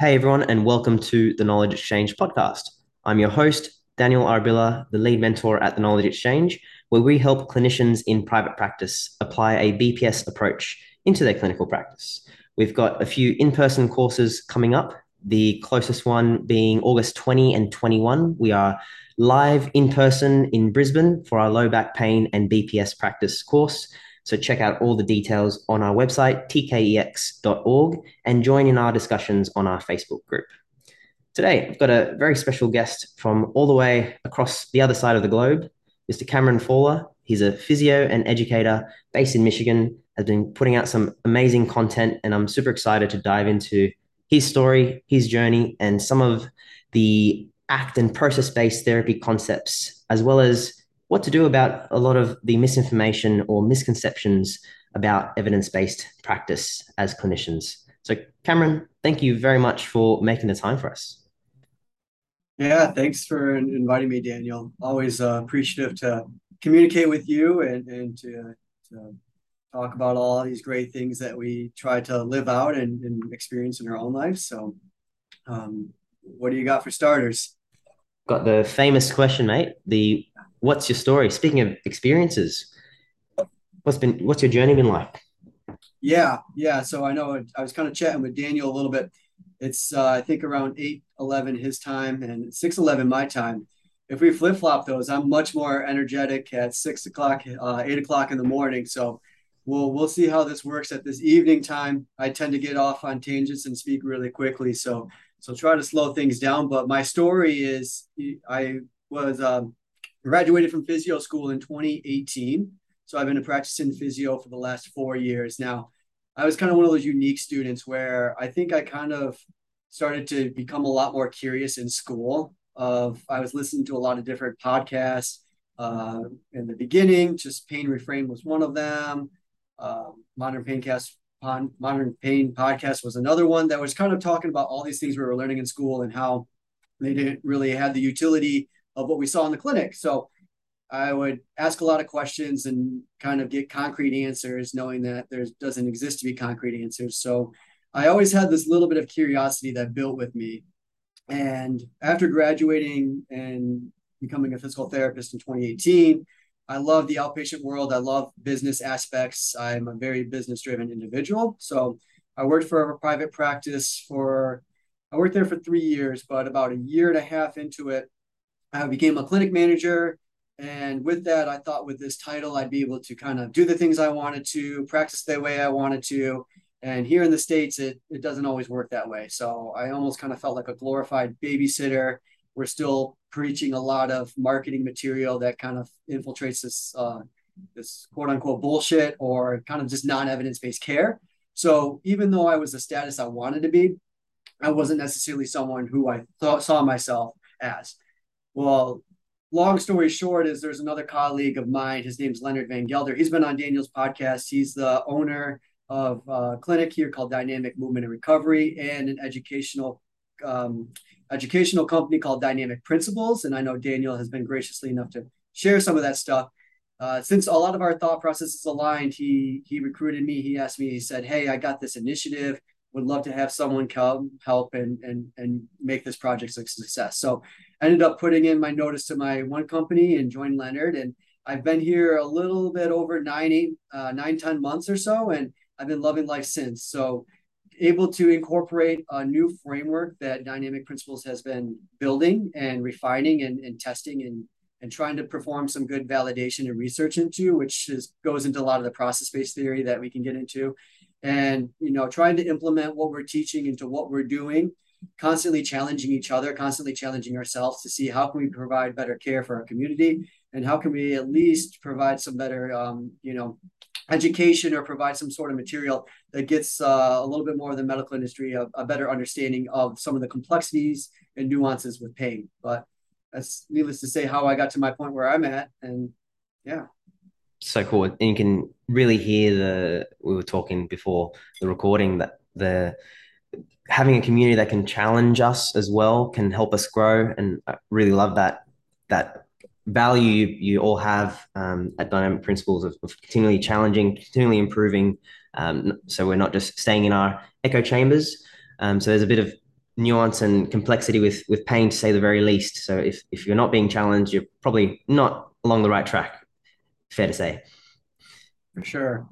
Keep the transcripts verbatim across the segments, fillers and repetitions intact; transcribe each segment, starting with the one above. Hey everyone, and welcome to the Knowledge Exchange podcast. I'm your host, Daniel Arbilla, the lead mentor at the Knowledge Exchange, where we help clinicians in private practice apply a B P S approach into their clinical practice. We've got a few in-person courses coming up, the closest one being August twentieth and twenty-first. We are live in person in Brisbane for our low back pain and B P S practice course. So check out all the details on our website, t k e x dot org, and join in our discussions on our Facebook group. Today, I've got a very special guest from all the way across the other side of the globe, Mister Cameron Faller. He's a physio and educator based in Michigan, has been putting out some amazing content, and I'm super excited to dive into his story, his journey, and some of the A C T and process-based therapy concepts, as well as what to do about a lot of the misinformation or misconceptions about evidence-based practice as clinicians. So Cameron, thank you very much for making the time for us. Yeah, thanks for inviting me, Daniel. Always uh, appreciative to communicate with you and, and to, to talk about all these great things that we try to live out and, and experience in our own lives. So um, what do you got for starters? Got the famous question, mate, the what's your story? Speaking of experiences, what's been, what's your journey been like? Yeah. Yeah. So I know I was kind of chatting with Daniel a little bit. It's, uh, I think around eight eleven his time and six eleven my time. If we flip flop those, I'm much more energetic at six o'clock, uh, eight o'clock in the morning. So we'll, we'll see how this works at this evening time. I tend to get off on tangents and speak really quickly. So, so try to slow things down. But my story is I was, um, graduated from physio school in twenty eighteen. So I've been practicing physio for the last four years now. I was kind of one of those unique students where I think I kind of started to become a lot more curious in school. Of I was listening to a lot of different podcasts uh, in the beginning, just Pain Reframed was one of them. Uh, Modern Pain Cast, Modern Pain Podcast was another one that was kind of talking about all these things we were learning in school and how they didn't really have the utility of what we saw in the clinic. So I would ask a lot of questions and kind of get concrete answers, knowing that there doesn't exist to be concrete answers. So I always had this little bit of curiosity that built with me. And after graduating and becoming a physical therapist in twenty eighteen, I love the outpatient world. I love business aspects. I'm a very business-driven individual. So I worked for a private practice for, I worked there for three years, but about a year and a half into it, I became a clinic manager. And with that, I thought with this title, I'd be able to kind of do the things I wanted to, practice the way I wanted to. And here in the States, it, it doesn't always work that way. So I almost kind of felt like a glorified babysitter. We're still preaching a lot of marketing material that kind of infiltrates this, uh, this quote unquote bullshit or kind of just non-evidence-based care. So even though I was the status I wanted to be, I wasn't necessarily someone who I thought, saw myself as. Well, long story short is there's another colleague of mine. His name's Leonard Van Gelder. He's been on Daniel's podcast. He's the owner of a clinic here called Dynamic Movement and Recovery and an educational um, educational company called Dynamic Principles. And I know Daniel has been graciously enough to share some of that stuff. Uh, since a lot of our thought processes aligned, he he recruited me. He asked me, he said, hey, I got this initiative. Would love to have someone come help and and and make this project a success. So I ended up putting in my notice to my one company and joined Leonard. And I've been here a little bit over nine, eight, uh, nine, ten months or so. And I've been loving life since. So able to incorporate a new framework that Dynamic Principles has been building and refining and, and testing and, and trying to perform some good validation and research into, which is goes into a lot of the process-based theory that we can get into. And, you know, trying to implement what we're teaching into what we're doing, constantly challenging each other, constantly challenging ourselves to see how can we provide better care for our community and how can we at least provide some better, um, you know, education or provide some sort of material that gets uh, a little bit more of the medical industry, a, a better understanding of some of the complexities and nuances with pain. But that's needless to say how I got to my point where I'm at. And yeah. So cool. And you can really hear the, we were talking before the recording that the having a community that can challenge us as well can help us grow. And I really love that, that value you, you all have um, at Dynamic Principles of, of continually challenging, continually improving. Um, so we're not just staying in our echo chambers. Um, so there's a bit of nuance and complexity with with pain, to say the very least. So if if you're not being challenged, you're probably not along the right track, fair to say. For sure.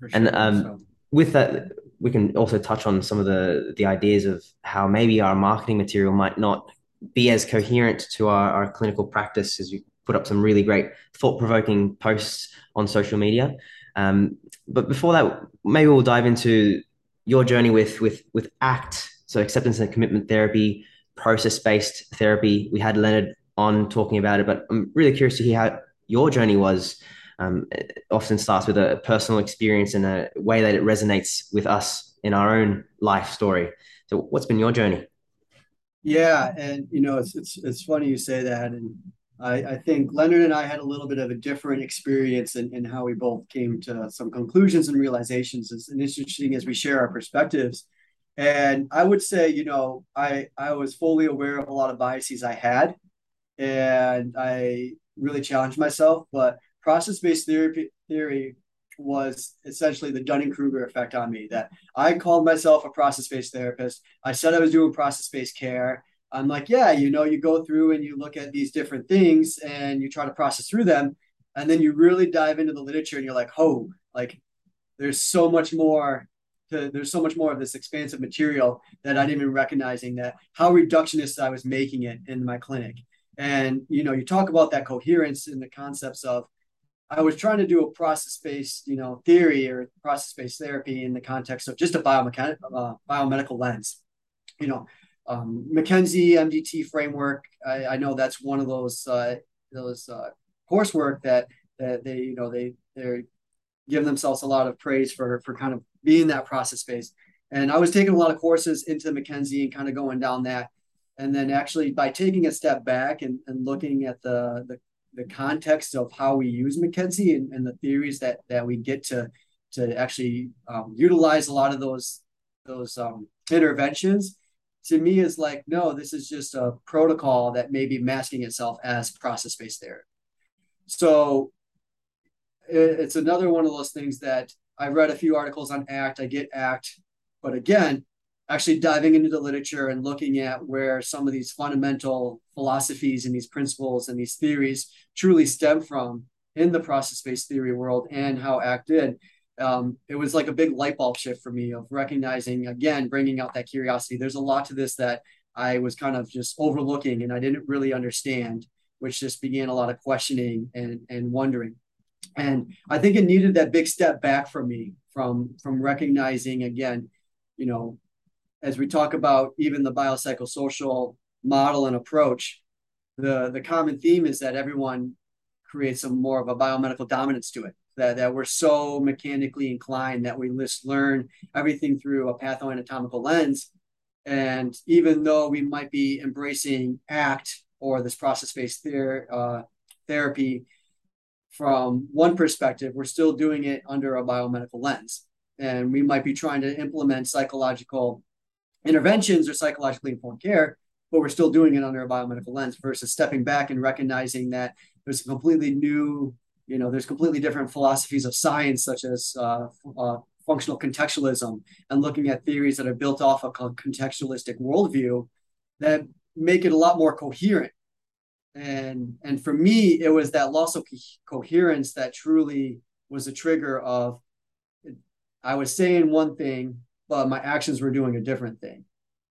For sure. And um, so. with that, we can also touch on some of the the ideas of how maybe our marketing material might not be as coherent to our, our clinical practice, as you put up some really great thought-provoking posts on social media. Um, but before that, maybe we'll dive into your journey with with with ACT, so acceptance and commitment therapy, process-based therapy. We had Leonard on talking about it, but I'm really curious to hear how your journey was. Um, it often starts with a personal experience and a way that it resonates with us in our own life story. So what's been your journey? Yeah. And, you know, it's, it's, it's funny you say that. And I, I think Leonard and I had a little bit of a different experience in, in how we both came to some conclusions and realizations. It's interesting as we share our perspectives. And I would say, you know, I, I was fully aware of a lot of biases I had, and I really challenged myself, but process-based therapy theory was essentially the Dunning-Kruger effect on me, that I called myself a process-based therapist. I said I was doing process-based care. I'm like, yeah, you know, you go through and you look at these different things and you try to process through them. And then you really dive into the literature and you're like, oh, like there's so much more to, there's so much more of this expansive material that I didn't even recognizing that how reductionist I was making it in my clinic. And, you know, you talk about that coherence in the concepts of, I was trying to do a process-based, you know, theory or process-based therapy in the context of just a biomechan- uh, biomedical lens. You know, um, McKenzie M D T framework. I, I know that's one of those uh, those uh, coursework that that they you know they they give themselves a lot of praise for for kind of being that process-based. And I was taking a lot of courses into McKenzie and kind of going down that. And then actually by taking a step back and, and looking at the the the context of how we use McKenzie and, and the theories that that we get to to actually um, utilize a lot of those those um, interventions, to me is like, no, this is just a protocol that may be masking itself as process-based therapy. So it, it's another one of those things that I've read a few articles on ACT. I get ACT, but again, actually diving into the literature and looking at where some of these fundamental philosophies and these principles and these theories truly stem from in the process-based theory world and how ACT did. Um, it was like a big light bulb shift for me of recognizing, again, bringing out that curiosity. There's a lot to this that I was kind of just overlooking and I didn't really understand, which just began a lot of questioning and, and wondering. And I think it needed that big step back from me from, from recognizing, again, you know, as we talk about even the biopsychosocial model and approach, the, the common theme is that everyone creates some more of a biomedical dominance to it, that, that we're so mechanically inclined that we just learn everything through a pathoanatomical lens. And even though we might be embracing ACT or this process-based ther- uh, therapy from one perspective, we're still doing it under a biomedical lens. And we might be trying to implement psychological interventions or psychologically informed care, but we're still doing it under a biomedical lens versus stepping back and recognizing that there's a completely new, you know, there's completely different philosophies of science, such as uh, uh, functional contextualism, and looking at theories that are built off of a contextualistic worldview that make it a lot more coherent. And, and for me, it was that loss of co- coherence that truly was a trigger of, I was saying one thing, but my actions were doing a different thing.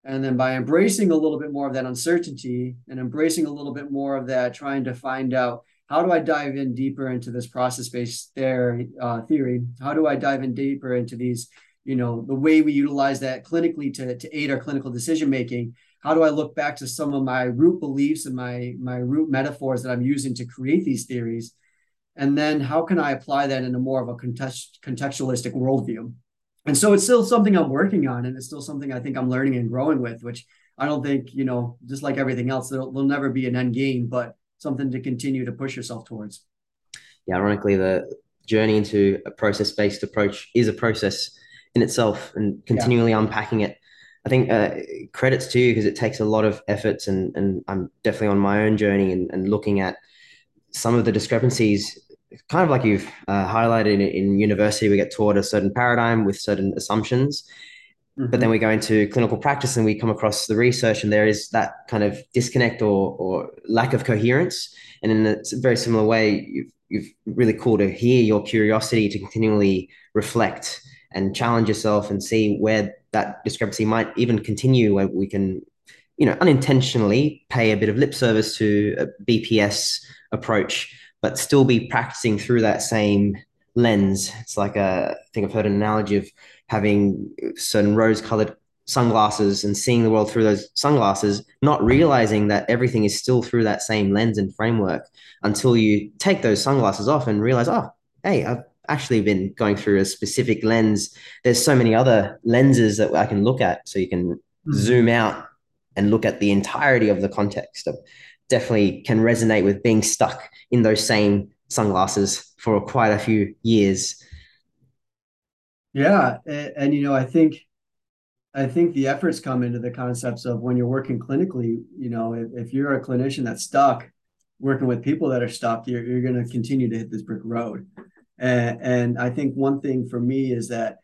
And then by embracing a little bit more of that uncertainty and embracing a little bit more of that, trying to find out, how do I dive in deeper into this process-based theory, uh, theory? How do I dive in deeper into these, you know, the way we utilize that clinically to, to aid our clinical decision-making? How do I look back to some of my root beliefs and my, my root metaphors that I'm using to create these theories? And then how can I apply that in a more of a context, contextualistic worldview? And so it's still something I'm working on, and it's still something I think I'm learning and growing with, which I don't think, you know, just like everything else, there'll, there'll never be an end game, but something to continue to push yourself towards. Yeah, ironically, the journey into a process-based approach is a process in itself, and continually yeah. unpacking it. I think uh, credits to you, because it takes a lot of efforts, and, and I'm definitely on my own journey and, and looking at some of the discrepancies. Kind of like you've uh, highlighted in, in university, we get taught a certain paradigm with certain assumptions. Mm-hmm. But then we go into clinical practice and we come across the research, and there is that kind of disconnect or, or lack of coherence. And in a very similar way, you've, you've really cool to hear your curiosity to continually reflect and challenge yourself and see where that discrepancy might even continue, where we can, you know, unintentionally pay a bit of lip service to a B P S approach, but still be practicing through that same lens. It's like a, I think I've heard an analogy of having certain rose-colored sunglasses and seeing the world through those sunglasses, not realizing that everything is still through that same lens and framework until you take those sunglasses off and realize, oh, hey, I've actually been going through a specific lens. There's so many other lenses that I can look at. So you can mm-hmm. zoom out and look at the entirety of the context. I definitely can resonate with being stuck in those same sunglasses for quite a few years. Yeah. And, and, you know, I think, I think the efforts come into the concepts of when you're working clinically, you know, if, if you're a clinician that's stuck working with people that are stuck, you're, you're going to continue to hit this brick road. And, and I think one thing for me is that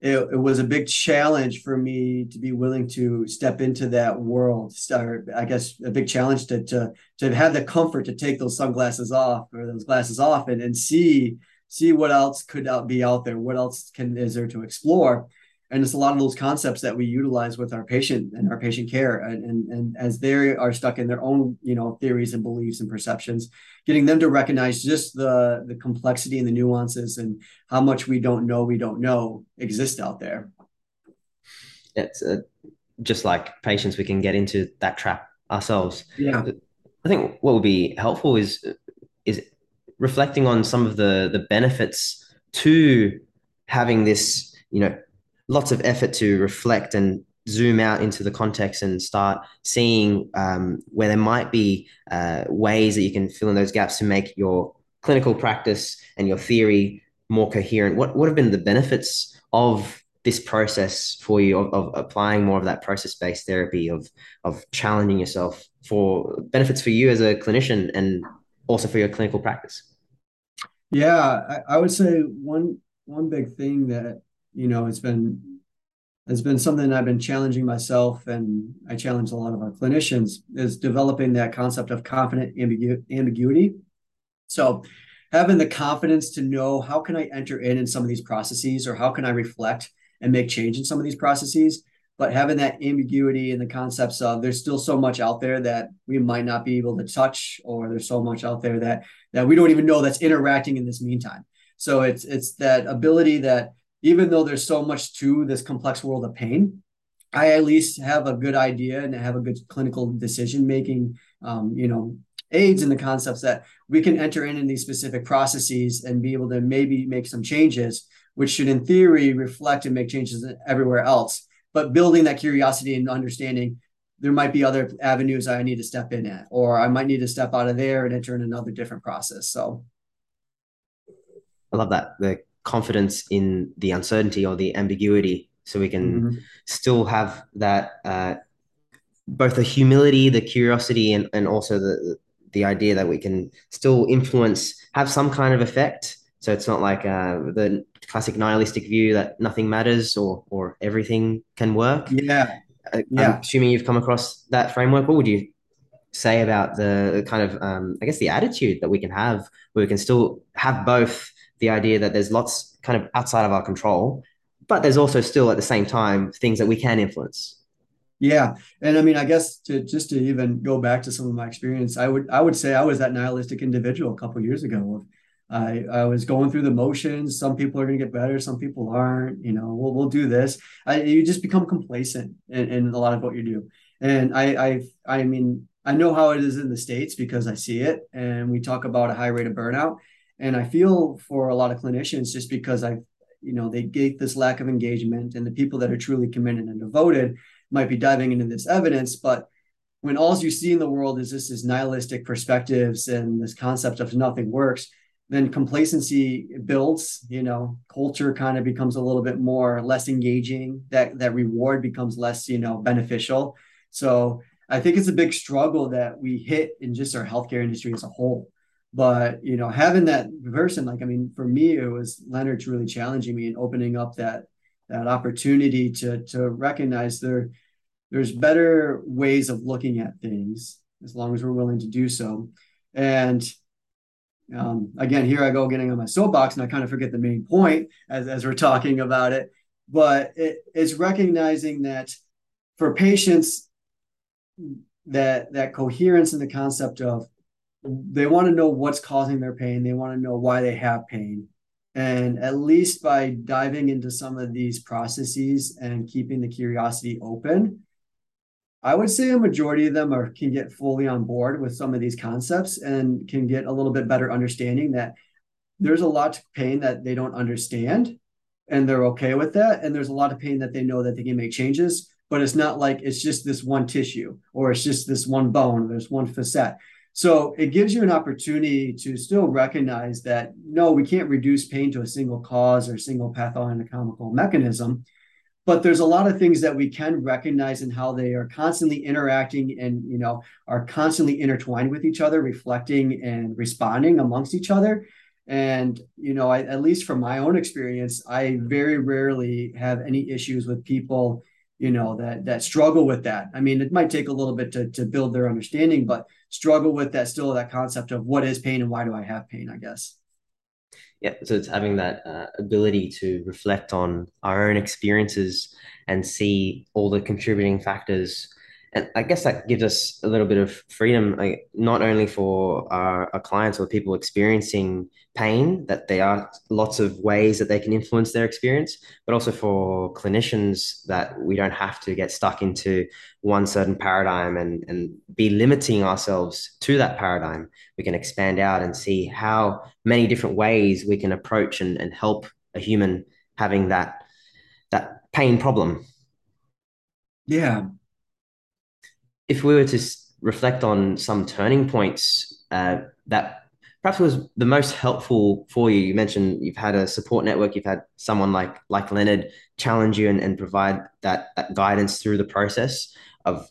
it, it was a big challenge for me to be willing to step into that world. Start, I guess, a big challenge to, to, to have the comfort to take those sunglasses off or those glasses off and, and see, see what else could be out there. What else can, is there to explore? And it's a lot of those concepts that we utilize with our patient and our patient care. And, and, and as they are stuck in their own, you know, theories and beliefs and perceptions, getting them to recognize just the, the complexity and the nuances and how much we don't know, we don't know exist out there. It's uh, just like patients, we can get into that trap ourselves. Yeah. I think what would be helpful is, is, reflecting on some of the the benefits to having this, you know, lots of effort to reflect and zoom out into the context and start seeing um, where there might be uh, ways that you can fill in those gaps to make your clinical practice and your theory more coherent. What what have been the benefits of this process for you, of, of applying more of that process-based therapy, of of challenging yourself, for benefits for you as a clinician and also for your clinical practice? Yeah, I, I would say one one big thing that, you know, it's been it's been something I've been challenging myself, and I challenge a lot of our clinicians, is developing that concept of confident ambigu- ambiguity. So having the confidence to know, how can I enter in in some of these processes, or how can I reflect and make change in some of these processes? But having that ambiguity in the concepts of there's still so much out there that we might not be able to touch, or there's so much out there that, that we don't even know that's interacting in this meantime. So it's, it's that ability that even though there's so much to this complex world of pain, I at least have a good idea and have a good clinical decision-making, um, you know, aids in the concepts that we can enter in in these specific processes and be able to maybe make some changes, which should in theory reflect and make changes everywhere else. But building that curiosity and understanding, there might be other avenues I need to step in at, or I might need to step out of there and enter in another different process. So I love that, the confidence in the uncertainty or the ambiguity. So we can mm-hmm. still have that, uh, both the humility, the curiosity, and, and also the, the idea that we can still influence, have some kind of effect. So it's not like uh, the classic nihilistic view that nothing matters or or everything can work. Yeah. I'm yeah. assuming you've come across that framework. What would you say about the kind of, um, I guess, the attitude that we can have, where we can still have both the idea that there's lots kind of outside of our control, but there's also still at the same time things that we can influence? Yeah. And I mean, I guess to just to even go back to some of my experience, I would I would say I was that nihilistic individual a couple of years ago of, I, I was going through the motions. Some people are going to get better. Some people aren't, you know, we'll, we'll do this. I, you just become complacent in, in a lot of what you do. And I, I, I mean, I know how it is in the States because I see it, and we talk about a high rate of burnout. And I feel for a lot of clinicians just because I, you know, they get this lack of engagement, and the people that are truly committed and devoted might be diving into this evidence, but when all you see in the world is this, this nihilistic perspectives and this concept of nothing works, then complacency builds, you know, culture kind of becomes a little bit more less engaging. That that reward becomes less, you know, beneficial. So I think it's a big struggle that we hit in just our healthcare industry as a whole. But, you know, having that person, like, I mean, for me, it was Leonard's really challenging me and opening up that that opportunity to, to recognize there, there's better ways of looking at things, as long as we're willing to do so. And um, again, here I go getting on my soapbox, and I kind of forget the main point as, as we're talking about it. But it, it's recognizing that for patients, that that coherence in the concept of they want to know what's causing their pain. They want to know why they have pain. And at least by diving into some of these processes and keeping the curiosity open, I would say a majority of them are can get fully on board with some of these concepts and can get a little bit better understanding that there's a lot of pain that they don't understand, and they're okay with that. And there's a lot of pain that they know that they can make changes, but it's not like it's just this one tissue or it's just this one bone, or there's one facet. So it gives you an opportunity to still recognize that, no, we can't reduce pain to a single cause or single patho-anatomical mechanism, but there's a lot of things that we can recognize in how they are constantly interacting and, you know, are constantly intertwined with each other, reflecting and responding amongst each other. And, you know, I, at least from my own experience, I very rarely have any issues with people, you know, that, that struggle with that. I mean, it might take a little bit to, to build their understanding, but struggle with that, still that concept of what is pain and why do I have pain, I guess. Yeah. So it's having that uh, ability to reflect on our own experiences and see all the contributing factors. And I guess that gives us a little bit of freedom, like not only for our, our clients or people experiencing pain, that there are lots of ways that they can influence their experience, but also for clinicians, that we don't have to get stuck into one certain paradigm and, and be limiting ourselves to that paradigm. We can expand out and see how many different ways we can approach and, and help a human having that, that pain problem. Yeah. If we were to reflect on some turning points uh, that perhaps was the most helpful for you, you mentioned you've had a support network, you've had someone like like Leonard challenge you and, and provide that, that guidance through the process of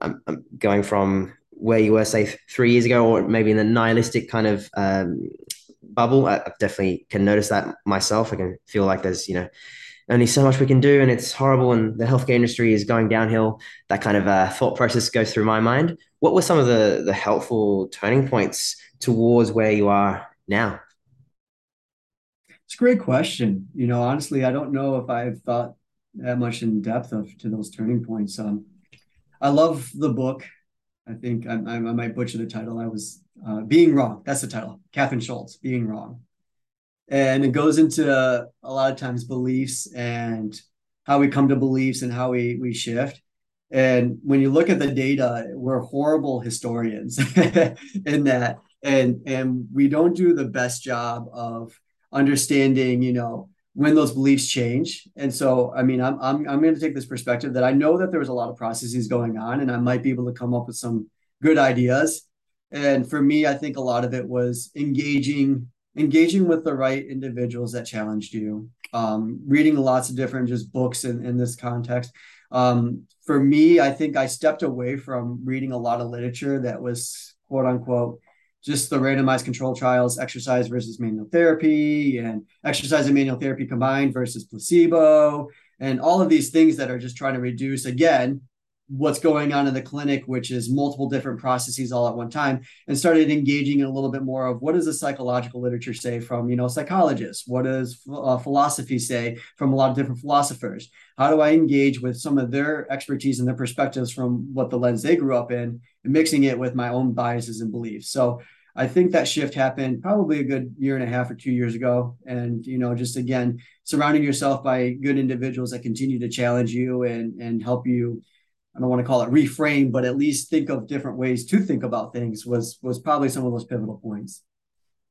um, going from where you were, say, three years ago, or maybe in the nihilistic kind of um, bubble. I, I definitely can notice that myself. I can feel like there's, you know, only so much we can do, and it's horrible, and the healthcare industry is going downhill. That kind of uh, thought process goes through my mind. What were some of the, the helpful turning points towards where you are now? It's a great question. You know, honestly, I don't know if I've thought that much in depth of to those turning points. Um, I love the book. I think I, I, I might butcher the title. I was uh, Being Wrong. That's the title. Catherine Schultz, Being Wrong. And it goes into uh, a lot of times beliefs and how we come to beliefs and how we we shift. And when you look at the data, we're horrible historians in that. And, and we don't do the best job of understanding, you know, when those beliefs change. And so, I mean, I'm I'm I'm going to take this perspective that I know that there was a lot of processes going on, and I might be able to come up with some good ideas. And for me, I think a lot of it was engaging engaging with the right individuals that challenged you, um, reading lots of different just books in, in this context. Um, for me, I think I stepped away from reading a lot of literature that was, quote unquote, just the randomized control trials, exercise versus manual therapy, and exercise and manual therapy combined versus placebo, and all of these things that are just trying to reduce, again, what's going on in the clinic, which is multiple different processes all at one time, and started engaging in a little bit more of what does the psychological literature say from, you know, psychologists? What does uh, philosophy say from a lot of different philosophers? How do I engage with some of their expertise and their perspectives from what the lens they grew up in, and mixing it with my own biases and beliefs? So I think that shift happened probably a good year and a half or two years ago. And, you know, just again, surrounding yourself by good individuals that continue to challenge you and, and help you, I don't want to call it reframe, but at least think of different ways to think about things was was probably some of those pivotal points.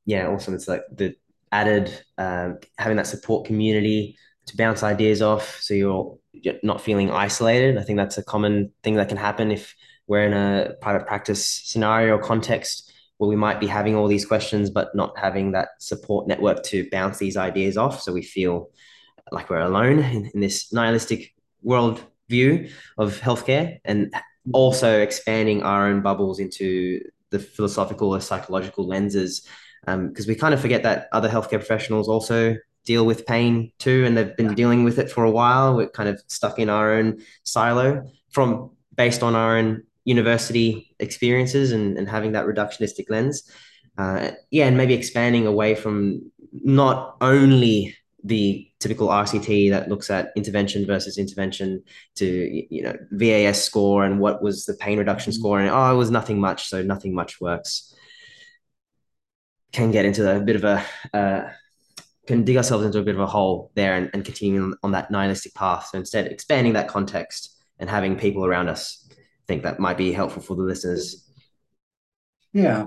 Yeah, awesome. It's like the added, um, having that support community to bounce ideas off, so you're, you're not feeling isolated. I think that's a common thing that can happen if we're in a private practice scenario or context where we might be having all these questions, but not having that support network to bounce these ideas off. So we feel like we're alone in, in this nihilistic world view of healthcare, and also expanding our own bubbles into the philosophical or psychological lenses, because um, we kind of forget that other healthcare professionals also deal with pain too, and they've been dealing with it for a while. We're kind of stuck in our own silo from based on our own university experiences and, and having that reductionistic lens. Uh, yeah, and maybe expanding away from not only the typical R C T that looks at intervention versus intervention to, you know, V A S score and what was the pain reduction score, and oh, it was nothing much, so nothing much works. Can get into a bit of a, uh, can dig ourselves into a bit of a hole there and, and continue on, on that nihilistic path. So instead, expanding that context and having people around us, I think that might be helpful for the listeners. Yeah.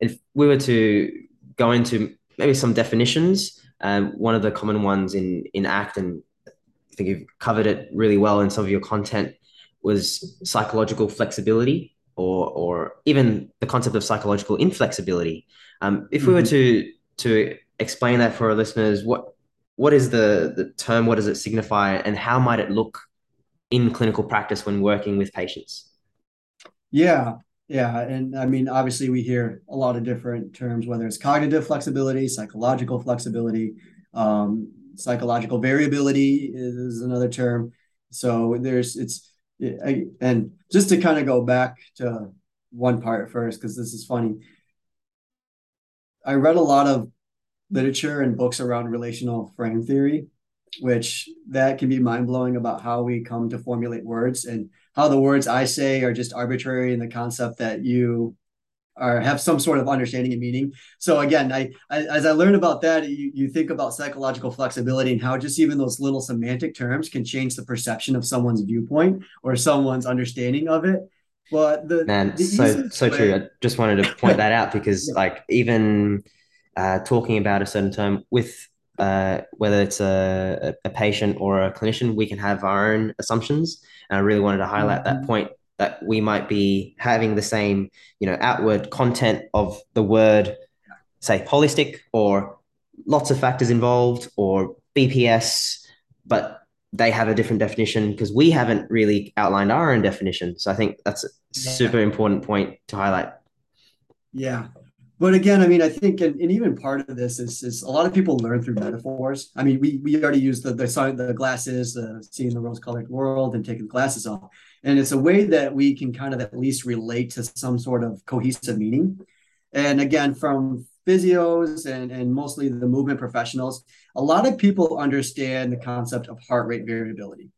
If we were to go into maybe some definitions, um, one of the common ones in, in ACT, and I think you've covered it really well in some of your content, was psychological flexibility, or or even the concept of psychological inflexibility. Um, if we mm-hmm. were to to explain that for our listeners, what what is the, the term, what does it signify, and how might it look in clinical practice when working with patients? Yeah, yeah. And I mean, obviously we hear a lot of different terms, whether it's cognitive flexibility, psychological flexibility, um, psychological variability is another term. So there's, it's, I, and just to kind of go back to one part first, because this is funny. I read a lot of literature and books around relational frame theory, which that can be mind-blowing about how we come to formulate words and how the words I say are just arbitrary, and the concept that you are have some sort of understanding and meaning. So again, I, I as I learned about that, you, you think about psychological flexibility and how just even those little semantic terms can change the perception of someone's viewpoint or someone's understanding of it. But the man, the so so way- true. I just wanted to point that out because, yeah. like, even uh, talking about a certain term with uh, whether it's a, a patient or a clinician, we can have our own assumptions. And I really wanted to highlight mm-hmm. that point, that we might be having the same, you know, outward content of the word, say holistic or lots of factors involved or B P S, but they have a different definition because we haven't really outlined our own definition. So I think that's a yeah. super important point to highlight. Yeah. But again, I mean, I think, and, and even part of this is, is a lot of people learn through metaphors. I mean, we we already use the the, the glasses, uh, seeing the rose-colored world and taking the glasses off. And it's a way that we can kind of at least relate to some sort of cohesive meaning. And again, from physios and, and mostly the movement professionals, a lot of people understand the concept of heart rate variability.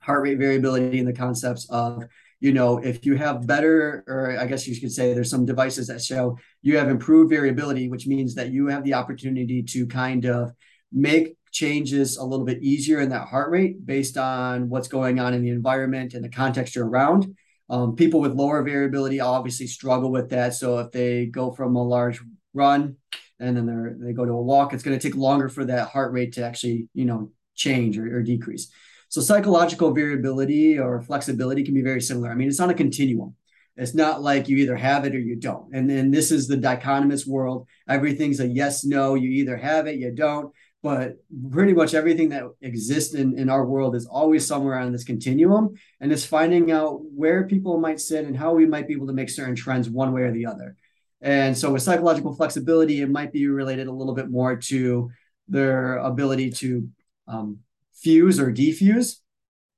Heart rate variability and the concepts of, you know, if you have better, or I guess you could say there's some devices that show you have improved variability, which means that you have the opportunity to kind of make changes a little bit easier in that heart rate based on what's going on in the environment and the context you're around. Um, people with lower variability obviously struggle with that. So if they go from a large run and then they're, they go to a walk, it's going to take longer for that heart rate to actually, you know, change or, or decrease. So psychological variability or flexibility can be very similar. I mean, it's on a continuum. It's not like you either have it or you don't. And then this is the dichotomous world. Everything's a yes, no, you either have it, you don't. But pretty much everything that exists in, in our world is always somewhere on this continuum. And it's finding out where people might sit and how we might be able to make certain trends one way or the other. And so with psychological flexibility, it might be related a little bit more to their ability to um, fuse or defuse.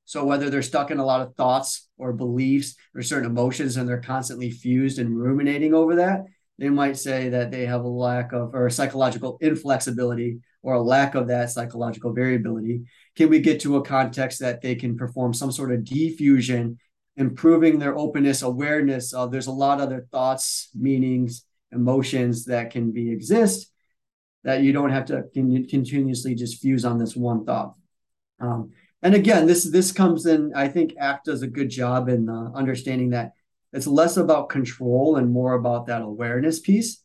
So whether they're stuck in a lot of thoughts or beliefs or certain emotions and they're constantly fused and ruminating over that, they might say that they have a lack of or psychological inflexibility or a lack of that psychological variability. Can we get to a context that they can perform some sort of diffusion, improving their openness, awareness of there's a lot of other thoughts, meanings, emotions that can be exist that you don't have to can continuously just fuse on this one thought. Um, and again, this this comes in, I think ACT does a good job in uh, understanding that it's less about control and more about that awareness piece,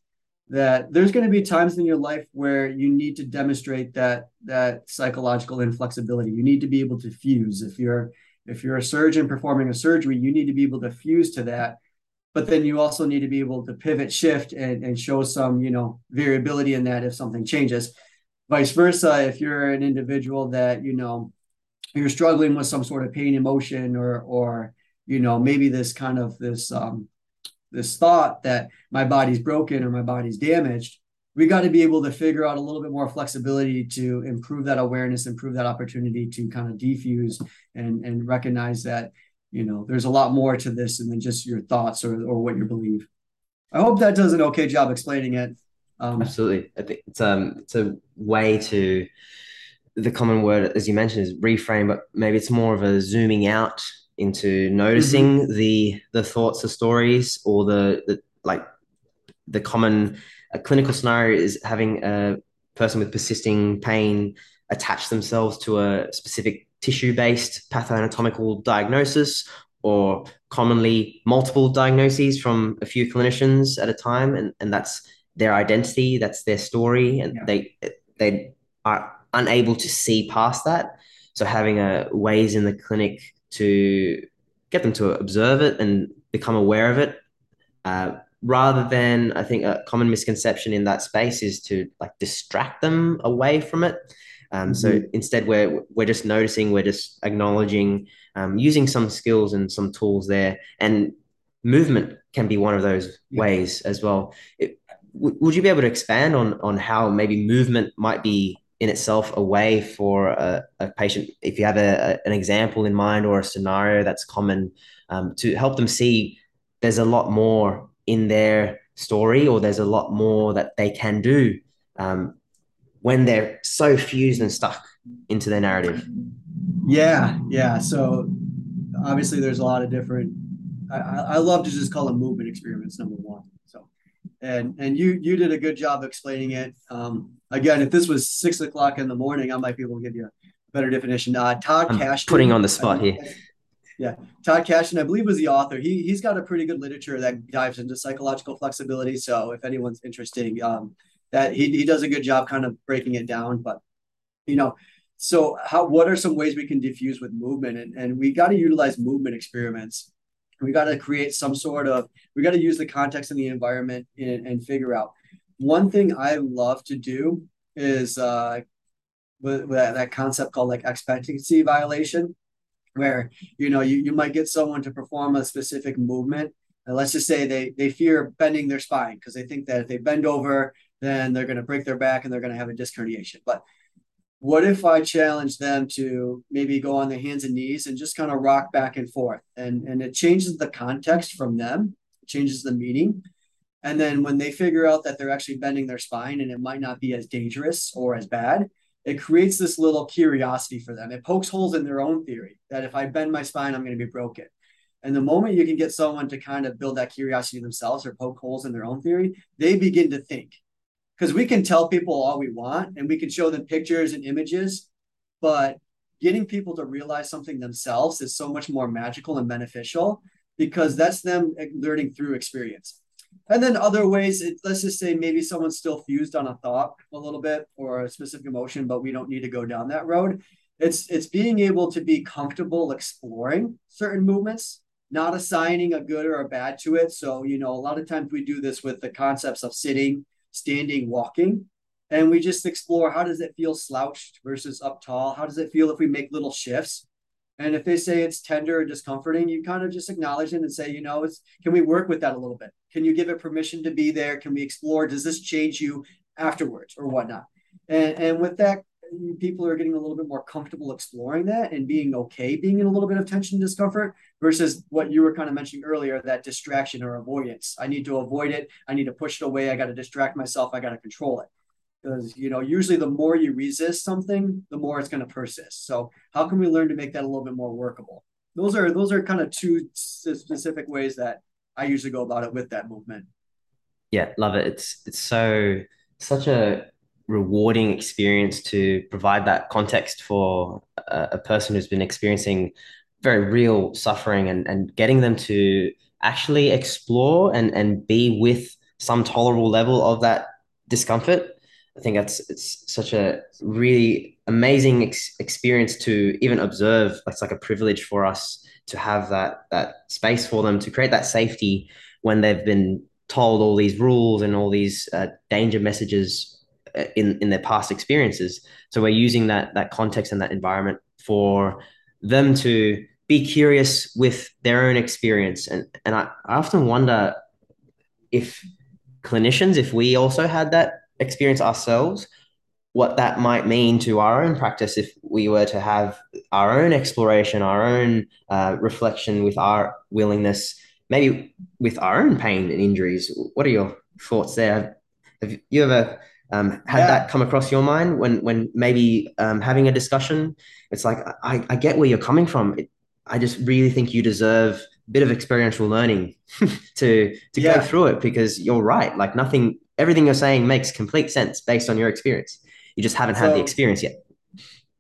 that there's going to be times in your life where you need to demonstrate that that psychological inflexibility. You need to be able to fuse. If you're if you're a surgeon performing a surgery, you need to be able to fuse to that. But then you also need to be able to pivot, shift, and, and show some, you know, variability in that if something changes. Vice versa, if you're an individual that, you know, you're struggling with some sort of pain, emotion, or or you know, maybe this kind of this um, this thought that my body's broken or my body's damaged, we got to be able to figure out a little bit more flexibility to improve that awareness, improve that opportunity to kind of defuse and, and recognize that, you know, there's a lot more to this than just your thoughts or, or what you believe. I hope that does an okay job explaining it. Um, Absolutely. I think it's, um, it's a way to, the common word, as you mentioned, is reframe, but maybe it's more of a zooming out into noticing mm-hmm. the, the thoughts, the stories, or the, the like the common, a clinical scenario is having a person with persisting pain attach themselves to a specific tissue-based pathoanatomical diagnosis, or commonly multiple diagnoses from a few clinicians at a time. And, and that's their identity, that's their story. And yeah. they, they are unable to see past that. So having a ways in the clinic to get them to observe it and become aware of it, uh, rather than, I think a common misconception in that space is to like distract them away from it. Um, mm-hmm. So instead we're, we're just noticing, we're just acknowledging, um, using some skills and some tools there, and movement can be one of those yeah. ways as well. It, w- would you be able to expand on, on how maybe movement might be in itself a way for a, a patient, if you have a, a, an example in mind or a scenario that's common, um, to help them see there's a lot more in their story, or there's a lot more that they can do um, when they're so fused and stuck into their narrative? Yeah, yeah. So obviously there's a lot of different, I, I love to just call it movement experiments, number one. So, and and you you did a good job explaining it. Um, again, if this was six o'clock in the morning, I might be able to give you a better definition. Uh, Todd Kashdan, putting on the spot here. Yeah. Todd Kashdan, I believe, was the author. He, he's got a pretty good literature that dives into psychological flexibility. So if anyone's interested, um, that he, he does a good job kind of breaking it down. But, you know, so how, what are some ways we can diffuse with movement? And, and we got to utilize movement experiments. We got to create some sort of, we got to use the context and the environment in, and figure out. One thing I love to do is uh, with, with that concept called like expectancy violation, where, you know, you, you might get someone to perform a specific movement. And let's just say they they fear bending their spine because they think that if they bend over, then they're going to break their back and they're going to have a disc herniation. But what if I challenge them to maybe go on their hands and knees and just kind of rock back and forth? And, and it changes the context from them, changes the meaning. And then when they figure out that they're actually bending their spine and it might not be as dangerous or as bad, it creates this little curiosity for them. It pokes holes in their own theory that if I bend my spine, I'm going to be broken. And the moment you can get someone to kind of build that curiosity themselves or poke holes in their own theory, they begin to think. Because we can tell people all we want and we can show them pictures and images, but getting people to realize something themselves is so much more magical and beneficial, because that's them learning through experience. And then other ways, it, let's just say maybe someone's still fused on a thought a little bit or a specific emotion, but we don't need to go down that road. It's it's being able to be comfortable exploring certain movements, not assigning a good or a bad to it. So, you know, a lot of times we do this with the concepts of sitting, standing, walking, and we just explore, how does it feel slouched versus up tall? How does it feel if we make little shifts? And if they say it's tender or discomforting, you kind of just acknowledge it and say, you know, it's, can we work with that a little bit? Can you give it permission to be there? Can we explore? Does this change you afterwards or whatnot? And, and with that, people are getting a little bit more comfortable exploring that and being okay being in a little bit of tension and discomfort, versus what you were kind of mentioning earlier, that distraction or avoidance. I need to avoid it. I need to push it away. I got to distract myself. I got to control it. Because, you know, usually the more you resist something, the more it's going to persist. So how can we learn to make that a little bit more workable? Those are those are kind of two specific ways that I usually go about it with that movement. Yeah, love it. It's it's so such a rewarding experience to provide that context for a, a person who's been experiencing very real suffering, and, and getting them to actually explore and, and be with some tolerable level of that discomfort. I think that's it's such a really amazing ex- experience to even observe. It's like a privilege for us to have that that space for them to create that safety when they've been told all these rules and all these uh, danger messages in, in their past experiences. So we're using that that context and that environment for them to be curious with their own experience. And, and I, I often wonder if clinicians, if we also had that experience ourselves what that might mean to our own practice if we were to have our own exploration, our own uh, reflection with our willingness, maybe with our own pain and injuries. What are your thoughts there? Have you ever um, had yeah. that come across your mind when when maybe um, having a discussion? It's like, I, I get where you're coming from. It, I just really think you deserve a bit of experiential learning to, to yeah. go through it, because you're right. Like nothing, everything you're saying makes complete sense based on your experience. You just haven't had so, the experience yet.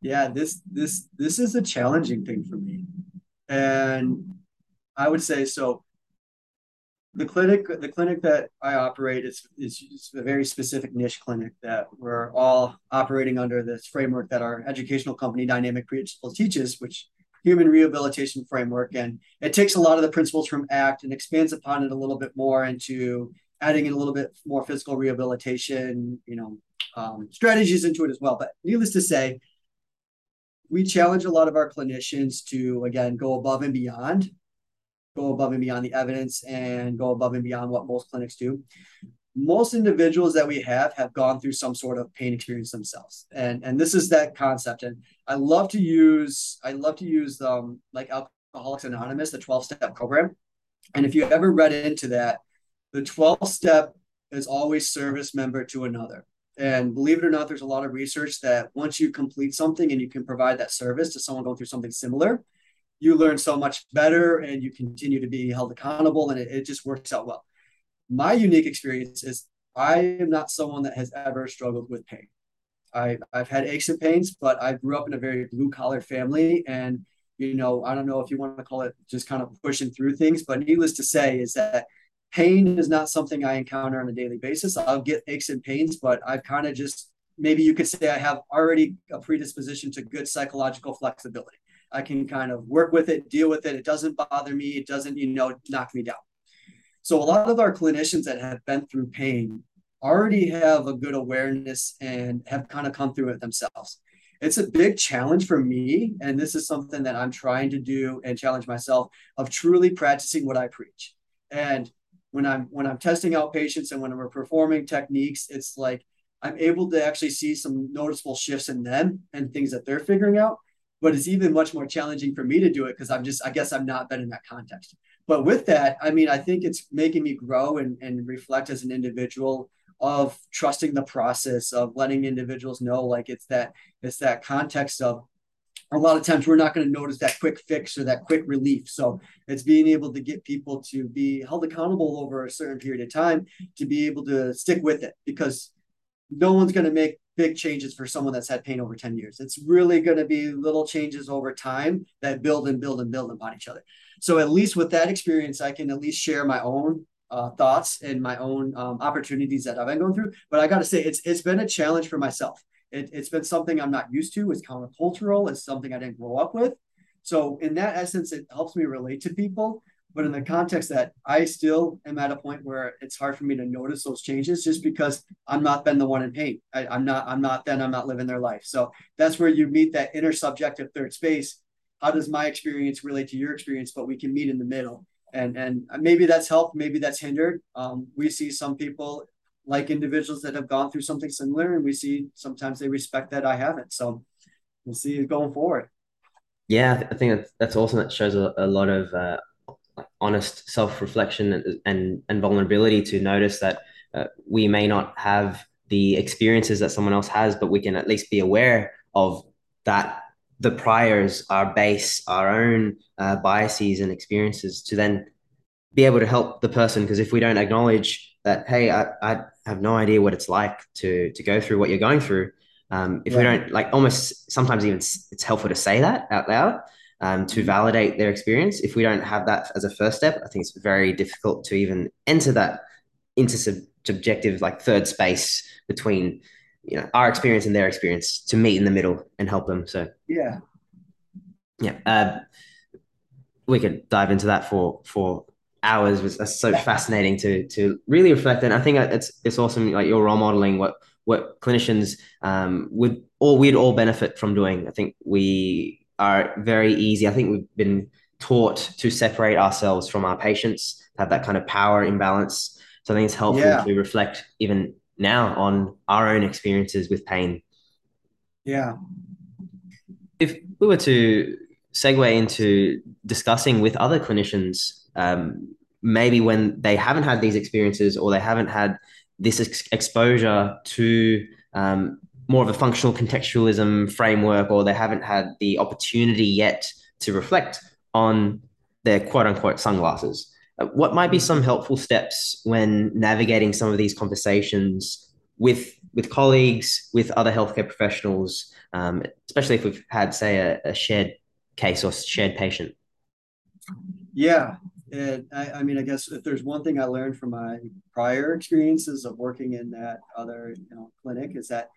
Yeah, this this this is a challenging thing for me. And I would say, so the clinic the clinic that I operate is is a very specific niche clinic that we're all operating under this framework that our educational company Dynamic Principles teaches, which human rehabilitation framework. And it takes a lot of the principles from ACT and expands upon it a little bit more into adding in a little bit more physical rehabilitation, you know, Um, strategies into it as well. But needless to say, we challenge a lot of our clinicians to, again, go above and beyond, go above and beyond the evidence and go above and beyond what most clinics do. Most individuals that we have have gone through some sort of pain experience themselves. And, and this is that concept. And I love to use, I love to use um, like Alcoholics Anonymous, the twelve-step program. And if you ever read into that, the twelfth step is always service member to another. And believe it or not, there's a lot of research that once you complete something and you can provide that service to someone going through something similar, you learn so much better and you continue to be held accountable, and it, it just works out well. My unique experience is I am not someone that has ever struggled with pain. I, I've had aches and pains, but I grew up in a very blue-collar family. And, you know, I don't know if you want to call it just kind of pushing through things, but needless to say is that pain is not something I encounter on a daily basis. I'll get aches and pains, but I've kind of just, maybe you could say I have already a predisposition to good psychological flexibility. I can kind of work with it, deal with it. It doesn't bother me. It doesn't, you know, knock me down. So a lot of our clinicians that have been through pain already have a good awareness and have kind of come through it themselves. It's a big challenge for me. And this is something that I'm trying to do and challenge myself of truly practicing what I preach. And When I'm when I'm testing out patients and when we're performing techniques, it's like I'm able to actually see some noticeable shifts in them and things that they're figuring out. But it's even much more challenging for me to do it because I'm just, I guess I've not been in that context. But with that, I mean, I think it's making me grow and, and reflect as an individual of trusting the process, of letting individuals know, like it's that, it's that context of a lot of times we're not going to notice that quick fix or that quick relief. So it's being able to get people to be held accountable over a certain period of time to be able to stick with it, because no one's going to make big changes for someone that's had pain over ten years. It's really going to be little changes over time that build and build and build upon each other. So at least with that experience, I can at least share my own uh, thoughts and my own um, opportunities that I've been going through. But I got to say, it's it's been a challenge for myself. It, it's been something I'm not used to. It's countercultural. It's something I didn't grow up with. So in that essence, it helps me relate to people. But in the context that I still am at a point where it's hard for me to notice those changes just because I'm not been the one in pain. I, I'm not, I'm not then I'm not living their life. So that's where you meet that intersubjective third space. How does my experience relate to your experience? But we can meet in the middle. And, and maybe that's helped. Maybe that's hindered. Um, we see some people like individuals that have gone through something similar, and we see sometimes they respect that I haven't. So we'll see it going forward. Yeah, I think that's, that's awesome. That shows a, a lot of uh, honest self-reflection and, and, and vulnerability to notice that uh, we may not have the experiences that someone else has, but we can at least be aware of that, the priors, our base, our own uh, biases and experiences to then be able to help the person. Because if we don't acknowledge that, hey, I, I have no idea what it's like to to go through what you're going through. Um, if yeah. we don't, like, almost sometimes even it's helpful to say that out loud um, to validate their experience. If we don't have that as a first step, I think it's very difficult to even enter that intersubjective, like third space between, you know, our experience and their experience to meet in the middle and help them. So yeah, yeah, uh, we could dive into that for for. hours was that's so fascinating to to really reflect. And I think it's it's awesome, like you're role modeling what what clinicians um would or we'd all benefit from doing. I think we are very easy I think we've been taught to separate ourselves from our patients, have that kind of power imbalance. So I think it's helpful yeah. to reflect even now on our own experiences with pain. Yeah. If we were to segue into discussing with other clinicians, um, maybe when they haven't had these experiences or they haven't had this ex- exposure to um, more of a functional contextualism framework, or they haven't had the opportunity yet to reflect on their quote unquote sunglasses, what might be some helpful steps when navigating some of these conversations with with colleagues, with other healthcare professionals, um, especially if we've had, say, a, a shared case or shared patient? Yeah. And I, I mean, I guess if there's one thing I learned from my prior experiences of working in that other you know, clinic is that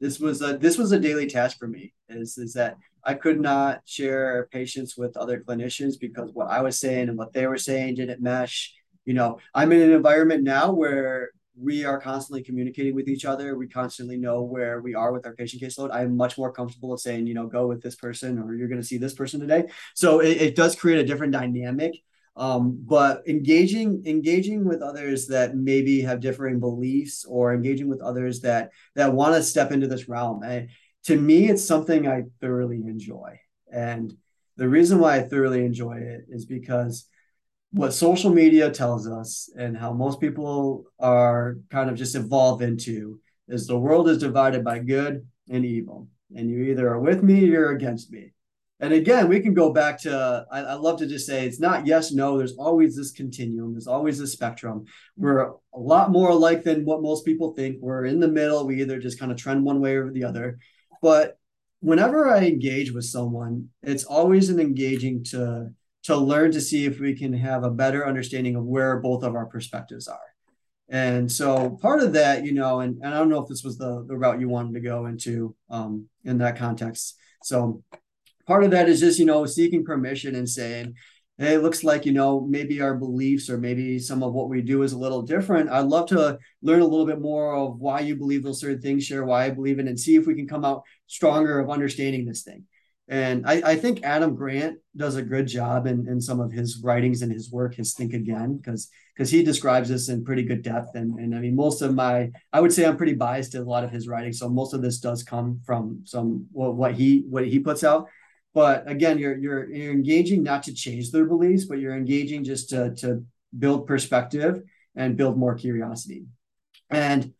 this was a, this was a daily task for me, is, is that I could not share patients with other clinicians because what I was saying and what they were saying didn't mesh. You know, I'm in an environment now where we are constantly communicating with each other. We constantly know where we are with our patient caseload. I'm much more comfortable of saying, you know, go with this person, or you're going to see this person today. So it, it does create a different dynamic. Um, but engaging, engaging with others that maybe have differing beliefs, or engaging with others that, that want to step into this realm. I, to me, it's something I thoroughly enjoy. And the reason why I thoroughly enjoy it is because what social media tells us, and how most people are kind of just evolved into, is the world is divided by good and evil. And you either are with me or you're against me. And again, we can go back to, I, I love to just say, it's not yes, no, there's always this continuum. There's always this spectrum. We're a lot more alike than what most people think. We're in the middle. We either just kind of trend one way or the other. But whenever I engage with someone, it's always an engaging to, to learn to see if we can have a better understanding of where both of our perspectives are. And so part of that, you know, and, and I don't know if this was the, the route you wanted to go into um, in that context. So part of that is just, you know, seeking permission and saying, hey, it looks like, you know, maybe our beliefs or maybe some of what we do is a little different. I'd love to learn a little bit more of why you believe those certain things, share why I believe it, and see if we can come out stronger of understanding this thing. And I, I think Adam Grant does a good job in, in some of his writings and his work, his Think Again, because because he describes this in pretty good depth. And, and I mean, most of my, I would say I'm pretty biased to a lot of his writing. So most of this does come from some what, what he what he puts out. But again, you're you're you're engaging not to change their beliefs, but you're engaging just to, to build perspective and build more curiosity. And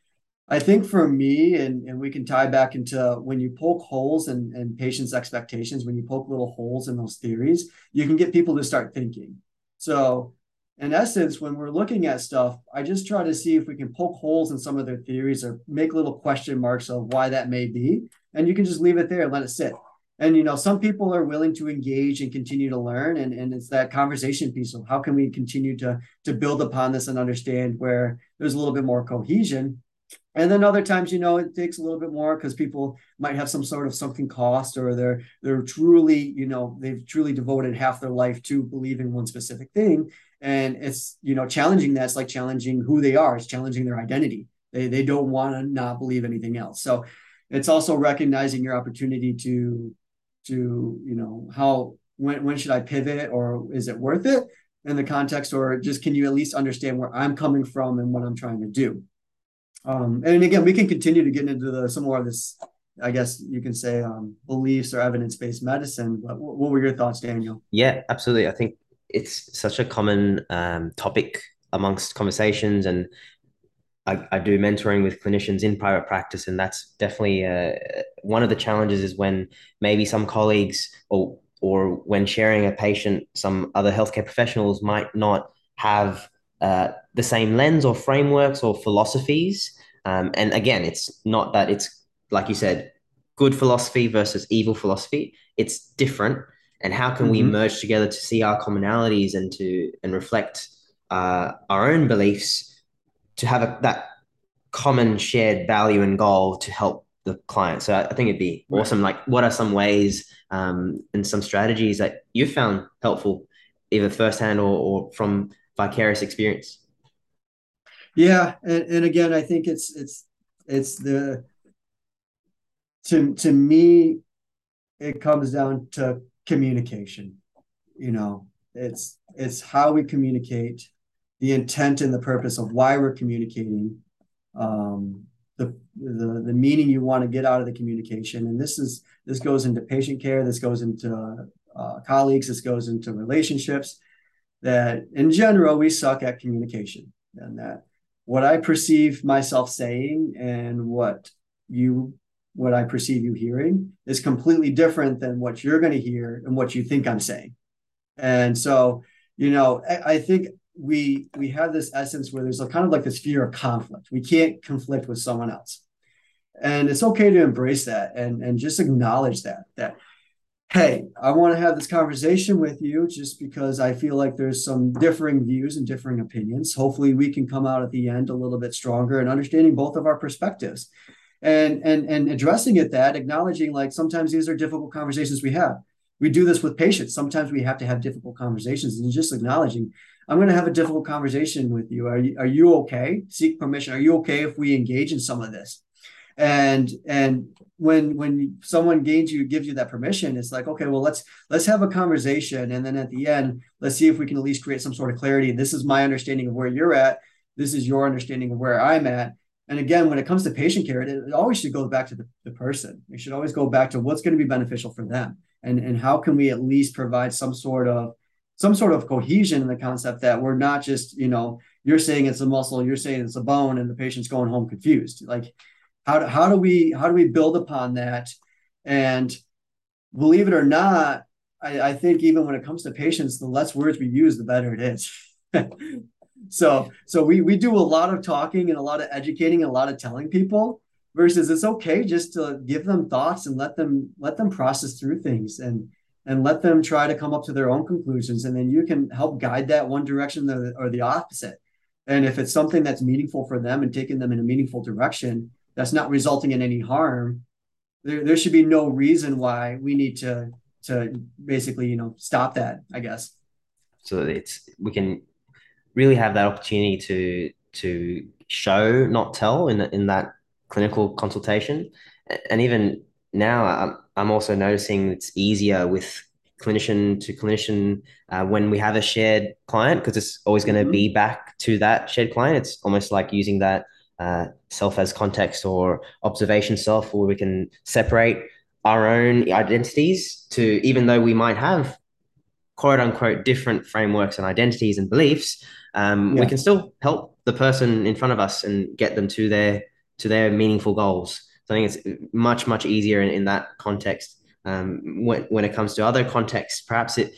I think for me, and, and we can tie back into when you poke holes in, in patients' expectations, when you poke little holes in those theories, you can get people to start thinking. So in essence, when we're looking at stuff, I just try to see if we can poke holes in some of their theories or make little question marks of why that may be. And you can just leave it there and let it sit. And, you know, some people are willing to engage and continue to learn. And, and it's that conversation piece of how can we continue to, to build upon this and understand where there's a little bit more cohesion. And then other times, you know, it takes a little bit more because people might have some sort of something cost, or they're they're truly, you know, they've truly devoted half their life to believing one specific thing. And it's, you know, challenging that's like challenging who they are. It's challenging their identity. They they don't want to not believe anything else. So it's also recognizing your opportunity to to, you know, how, when, when should I pivot, or is it worth it in the context, or just can you at least understand where I'm coming from and what I'm trying to do? Um, and again, we can continue to get into the, some more of this, I guess you can say, um, beliefs or evidence-based medicine. But what, what were your thoughts, Daniel? Yeah, absolutely. I think it's such a common um, topic amongst conversations, and I, I do mentoring with clinicians in private practice, and that's definitely uh, one of the challenges is when maybe some colleagues or or when sharing a patient, some other healthcare professionals might not have uh, the same lens or frameworks or philosophies. Um, and again, it's not that it's, like you said, good philosophy versus evil philosophy. It's different. And how can mm-hmm. we merge together to see our commonalities and to and reflect uh, our own beliefs to have a, that common shared value and goal to help the client. So I think it'd be right. awesome. Like, what are some ways um, and some strategies that you've found helpful, either firsthand or, or from vicarious experience? Yeah. And, and again, I think it's, it's, it's the, to, to me, it comes down to communication. You know, it's, it's how we communicate, the intent and the purpose of why we're communicating, um, the, the the meaning you want to get out of the communication. And this is this goes into patient care. This goes into uh, colleagues. This goes into relationships. That in general we suck at communication, and that what I perceive myself saying and what you what I perceive you hearing is completely different than what you're going to hear and what you think I'm saying. And so, you know, I, I think we we have this essence where there's a kind of like this fear of conflict. We can't conflict with someone else. And it's okay to embrace that and, and just acknowledge that, that, hey, I want to have this conversation with you just because I feel like there's some differing views and differing opinions. Hopefully we can come out at the end a little bit stronger and understanding both of our perspectives. And, and, and addressing it, that acknowledging like sometimes these are difficult conversations we have. We do this with patients. Sometimes we have to have difficult conversations, and just acknowledging, I'm going to have a difficult conversation with you. Are you, are you okay? Seek permission. Are you okay if we engage in some of this? And, and when, when someone gains you, gives you that permission, it's like, okay, well, let's, let's have a conversation. And then at the end, let's see if we can at least create some sort of clarity. This is my understanding of where you're at. This is your understanding of where I'm at. And again, when it comes to patient care, it, it always should go back to the, the person. It should always go back to what's going to be beneficial for them. And, and how can we at least provide some sort of some sort of cohesion in the concept that we're not just, you know, you're saying it's a muscle, you're saying it's a bone, and the patient's going home confused. Like, how do, how do we how do we build upon that? And believe it or not, I, I think even when it comes to patients, the less words we use, the better it is. So, so we we do a lot of talking and a lot of educating and a lot of telling people, versus it's okay just to give them thoughts and let them let them process through things and and let them try to come up to their own conclusions. And then you can help guide that one direction or the, or the opposite. And if it's something that's meaningful for them and taking them in a meaningful direction that's not resulting in any harm, there there should be no reason why we need to to basically, you know, stop that, I guess. So it's we can really have that opportunity to to show, not tell, in in that clinical consultation. And even now I'm, I'm also noticing it's easier with clinician to clinician uh, when we have a shared client, because it's always going to mm-hmm. be back to that shared client. It's almost like using that uh, self as context or observation self, where we can separate our own identities to, even though we might have quote unquote different frameworks and identities and beliefs, um, yeah. we can still help the person in front of us and get them to their to their meaningful goals. So I think it's much, much easier in, in that context. Um, when, when it comes to other contexts, perhaps it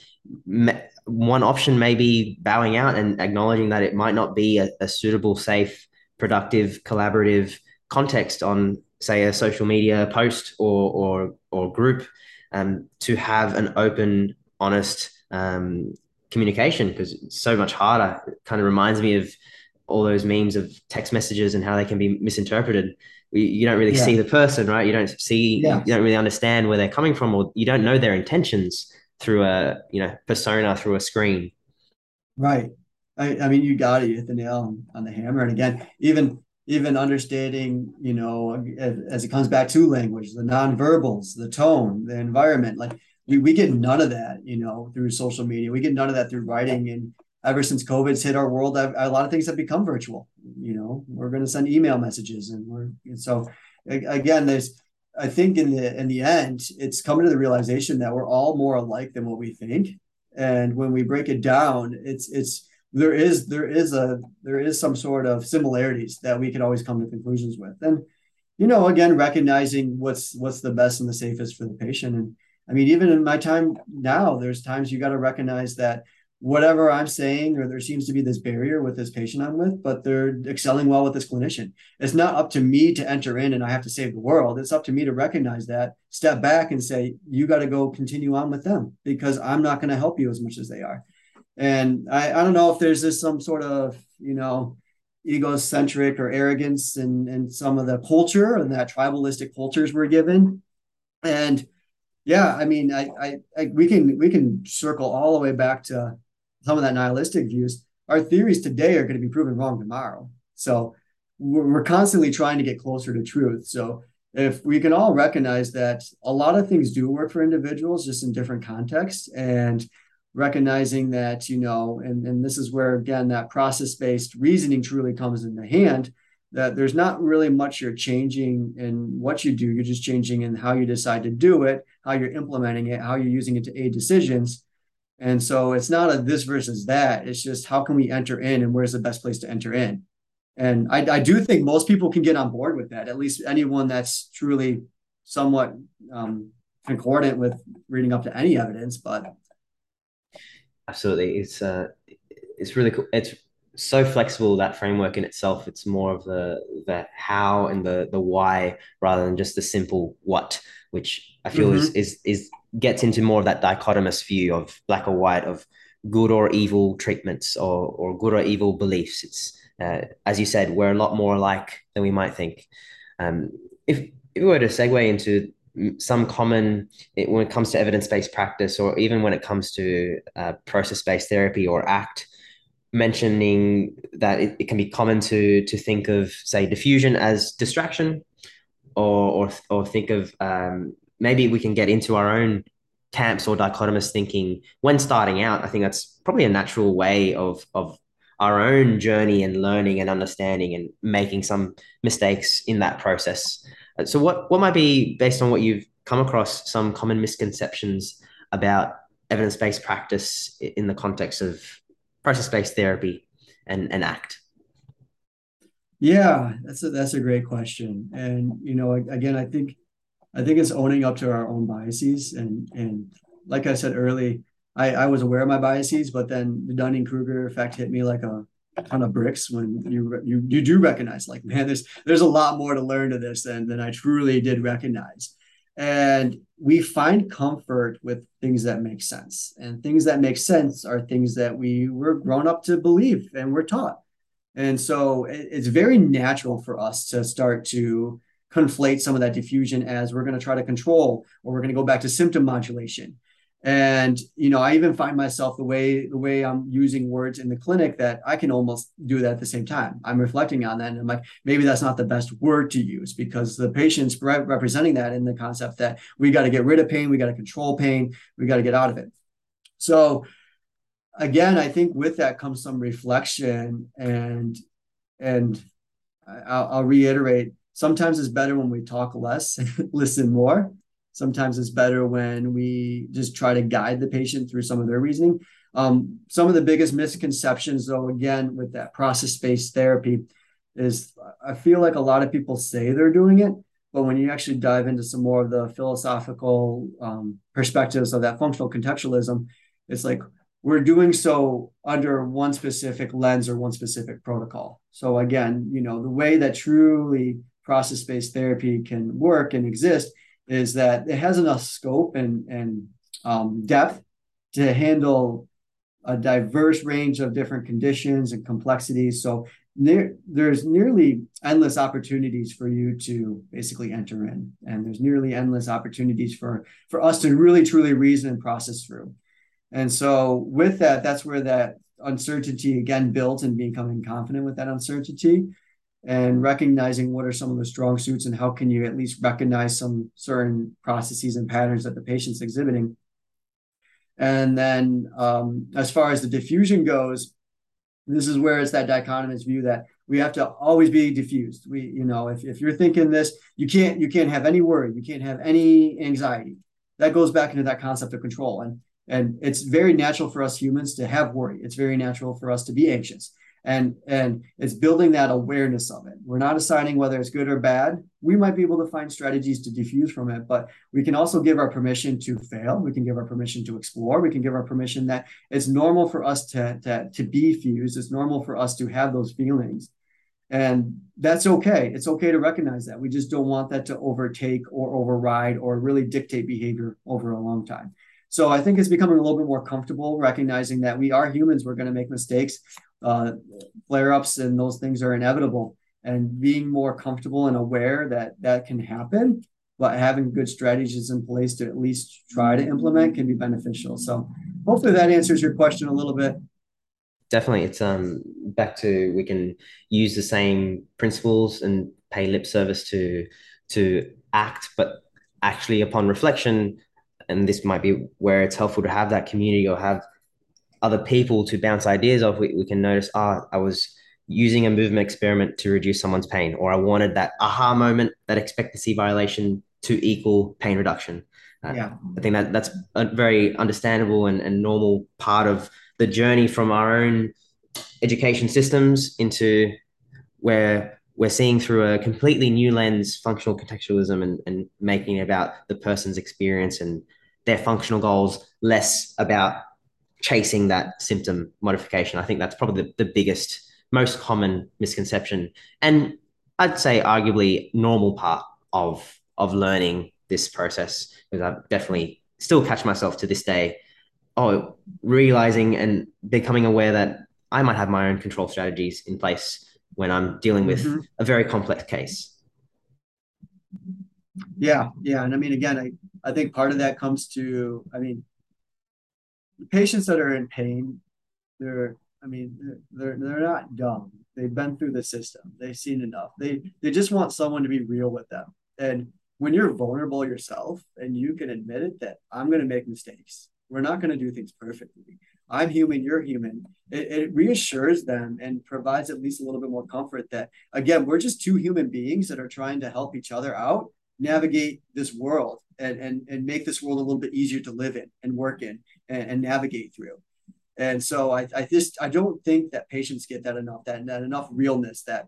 one option may be bowing out and acknowledging that it might not be a, a suitable, safe, productive, collaborative context on, say, a social media post or or, or group, um, to have an open, honest um, communication, because it's so much harder. It kind of reminds me of all those memes of text messages and how they can be misinterpreted. You don't really yeah. see the person, right? You don't see, yeah. you don't really understand where they're coming from, or you don't know their intentions through a, you know, persona, through a screen. Right. I, I mean, you got it. You hit the nail on the hammer. And again, even, even understanding, you know, as, as it comes back to language, the nonverbals, the tone, the environment, like we, we get none of that, you know, through social media. We get none of that through writing. And ever since COVID's hit our world, I've, a lot of things have become virtual. You know, we're going to send email messages, and we're and so again. There's, I think, in the in the end, it's coming to the realization that we're all more alike than what we think. And when we break it down, it's it's there is there is a there is some sort of similarities that we can always come to conclusions with. And you know, again, recognizing what's what's the best and the safest for the patient. And I mean, even in my time now, there's times you got to recognize that. Whatever I'm saying, or there seems to be this barrier with this patient I'm with, but they're excelling well with this clinician. It's not up to me to enter in and I have to save the world. It's up to me to recognize that, step back and say, you got to go continue on with them, because I'm not going to help you as much as they are. And I, I don't know if there's this some sort of, you know, egocentric or arrogance in, in some of the culture and that tribalistic cultures we're given. And yeah, I mean, I, I, I we can we can circle all the way back to some of that nihilistic views. Our theories today are going to be proven wrong tomorrow. So we're constantly trying to get closer to truth. So if we can all recognize that a lot of things do work for individuals, just in different contexts, and recognizing that, you know, and, and this is where, again, that process-based reasoning truly comes into hand, that there's not really much you're changing in what you do. You're just changing in how you decide to do it, how you're implementing it, how you're using it to aid decisions. And so it's not a this versus that. It's just how can we enter in and where's the best place to enter in? And I, I do think most people can get on board with that, at least anyone that's truly somewhat um, concordant with reading up to any evidence. But absolutely. It's uh, it's really cool. It's so flexible, that framework in itself. It's more of the the how and the the why rather than just the simple what, which I feel mm-hmm. is is is gets into more of that dichotomous view of black or white, of good or evil treatments or or good or evil beliefs. It's uh, as you said, we're a lot more alike than we might think. Um, if, if we were to segue into some common, it, when it comes to evidence-based practice, or even when it comes to uh, process-based therapy or ACT, mentioning that it, it can be common to to think of, say, diffusion as distraction, or or, or think of um, maybe we can get into our own camps or dichotomous thinking when starting out. I think that's probably a natural way of of our own journey and learning and understanding and making some mistakes in that process. So what what might be, based on what you've come across, some common misconceptions about evidence-based practice in the context of process-based therapy and, and ACT? Yeah, that's a, that's a great question. And, you know, again, I think, I think it's owning up to our own biases. And, and like I said early, I, I was aware of my biases, but then the Dunning-Kruger effect hit me like a ton of bricks when you, you, you do recognize, like, man, there's, there's a lot more to learn to this than, than I truly did recognize. And we find comfort with things that make sense. And things that make sense are things that we were grown up to believe and we're taught. And so it, it's very natural for us to start to conflate some of that diffusion as we're going to try to control, or we're going to go back to symptom modulation. And, you know, I even find myself the way the way I'm using words in the clinic that I can almost do that at the same time. I'm reflecting on that and I'm like, maybe that's not the best word to use, because the patient's re- representing that in the concept that we got to get rid of pain. We got to control pain. We got to get out of it. So again, I think with that comes some reflection, and, and I'll, I'll reiterate, sometimes it's better when we talk less, listen more. Sometimes it's better when we just try to guide the patient through some of their reasoning. Um, some of the biggest misconceptions, though, again, with that process-based therapy is, I feel like a lot of people say they're doing it, but when you actually dive into some more of the philosophical um, perspectives of that functional contextualism, it's like we're doing so under one specific lens or one specific protocol. So again, you know, the way that truly process-based therapy can work and exist is that it has enough scope and, and um, depth to handle a diverse range of different conditions and complexities. So ne- there's nearly endless opportunities for you to basically enter in. And there's nearly endless opportunities for, for us to really, truly reason and process through. And so with that, that's where that uncertainty again builds, and becoming confident with that uncertainty, and recognizing what are some of the strong suits and how can you at least recognize some certain processes and patterns that the patient's exhibiting. And then um, as far as the diffusion goes, this is where it's that dichotomous view that we have to always be diffused. We, you know, if, if you're thinking this, you can't, you can't have any worry. You can't have any anxiety. That goes back into that concept of control. And, and it's very natural for us humans to have worry. It's very natural for us to be anxious. And, and it's building that awareness of it. We're not assigning whether it's good or bad. We might be able to find strategies to diffuse from it, but we can also give our permission to fail. We can give our permission to explore. We can give our permission that it's normal for us to, to, to be fused. It's normal for us to have those feelings. And that's okay. It's okay to recognize that. We just don't want that to overtake or override or really dictate behavior over a long time. So I think it's becoming a little bit more comfortable recognizing that we are humans. We're going to make mistakes. Uh, flare-ups and those things are inevitable, and being more comfortable and aware that that can happen, but having good strategies in place to at least try to implement can be beneficial. So hopefully that answers your question a little bit. Definitely. It's um back to, we can use the same principles and pay lip service to to ACT, but actually upon reflection, and this might be where it's helpful to have that community or have other people to bounce ideas off, we, we can notice, ah, I was using a movement experiment to reduce someone's pain, or I wanted that aha moment, that expectancy violation to equal pain reduction. Uh, yeah. I think that that's a very understandable and, and normal part of the journey from our own education systems into where we're seeing through a completely new lens, functional contextualism, and, and making it about the person's experience and their functional goals, less about chasing that symptom modification. I think that's probably the, the biggest, most common misconception, and I'd say arguably normal part of of learning this process, because I definitely still catch myself to this day, oh, realizing and becoming aware that I might have my own control strategies in place when I'm dealing with mm-hmm. a very complex case. Yeah, yeah. And I mean, again, I, I think part of that comes to, I mean, patients that are in pain, they're, I mean, they're they're not dumb. They've been through the system. They've seen enough. They they just want someone to be real with them. And when you're vulnerable yourself and you can admit it, that I'm going to make mistakes. We're not going to do things perfectly. I'm human, you're human. It, it reassures them and provides at least a little bit more comfort that, again, we're just two human beings that are trying to help each other out, navigate this world, and and, and make this world a little bit easier to live in and work in and, and navigate through. And so I, I just, I don't think that patients get that enough, that, that enough realness, that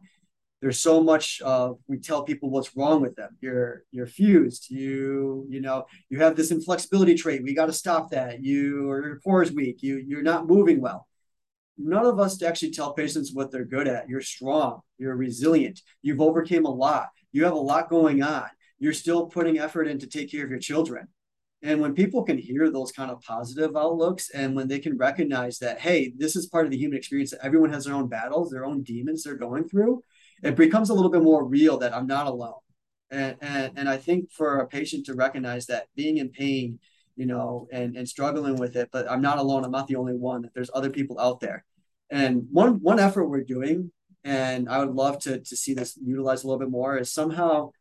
there's so much of, uh, we tell people what's wrong with them. You're, you're fused. You, you know, you have this inflexibility trait. We got to stop that. You, or your core is weak. You, you're not moving well. None of us actually tell patients what they're good at. You're strong. You're resilient. You've overcame a lot. You have a lot going on. You're still putting effort in to take care of your children. And when people can hear those kind of positive outlooks, and when they can recognize that, hey, this is part of the human experience, that everyone has their own battles, their own demons they're going through, it becomes a little bit more real that I'm not alone. And, and, and I think for a patient to recognize that being in pain, you know, and, and struggling with it, but I'm not alone, I'm not the only one, that there's other people out there. And one, one effort we're doing, and I would love to, to see this utilized a little bit more, is somehow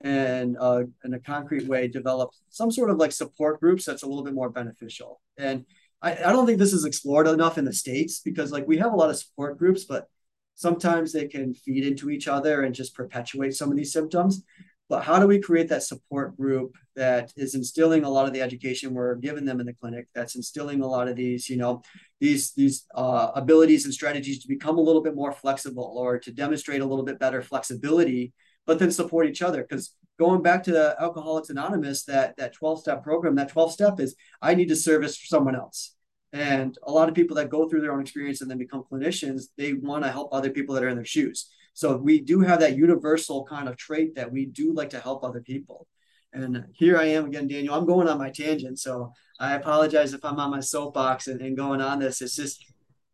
and uh, in a concrete way develop some sort of like support groups that's a little bit more beneficial. And I, I don't think this is explored enough in the States, because like we have a lot of support groups, but sometimes they can feed into each other and just perpetuate some of these symptoms. But how do we create that support group that is instilling a lot of the education we're giving them in the clinic, that's instilling a lot of these, you know, these, these uh, abilities and strategies to become a little bit more flexible, or to demonstrate a little bit better flexibility, but then support each other. Because going back to the Alcoholics Anonymous, that that twelve-step program, that twelve-step is, I need to service someone else. And a lot of people that go through their own experience and then become clinicians, they want to help other people that are in their shoes. So we do have that universal kind of trait that we do like to help other people. And here I am again, Daniel, I'm going on my tangent. So I apologize if I'm on my soapbox and, and going on this. It's just,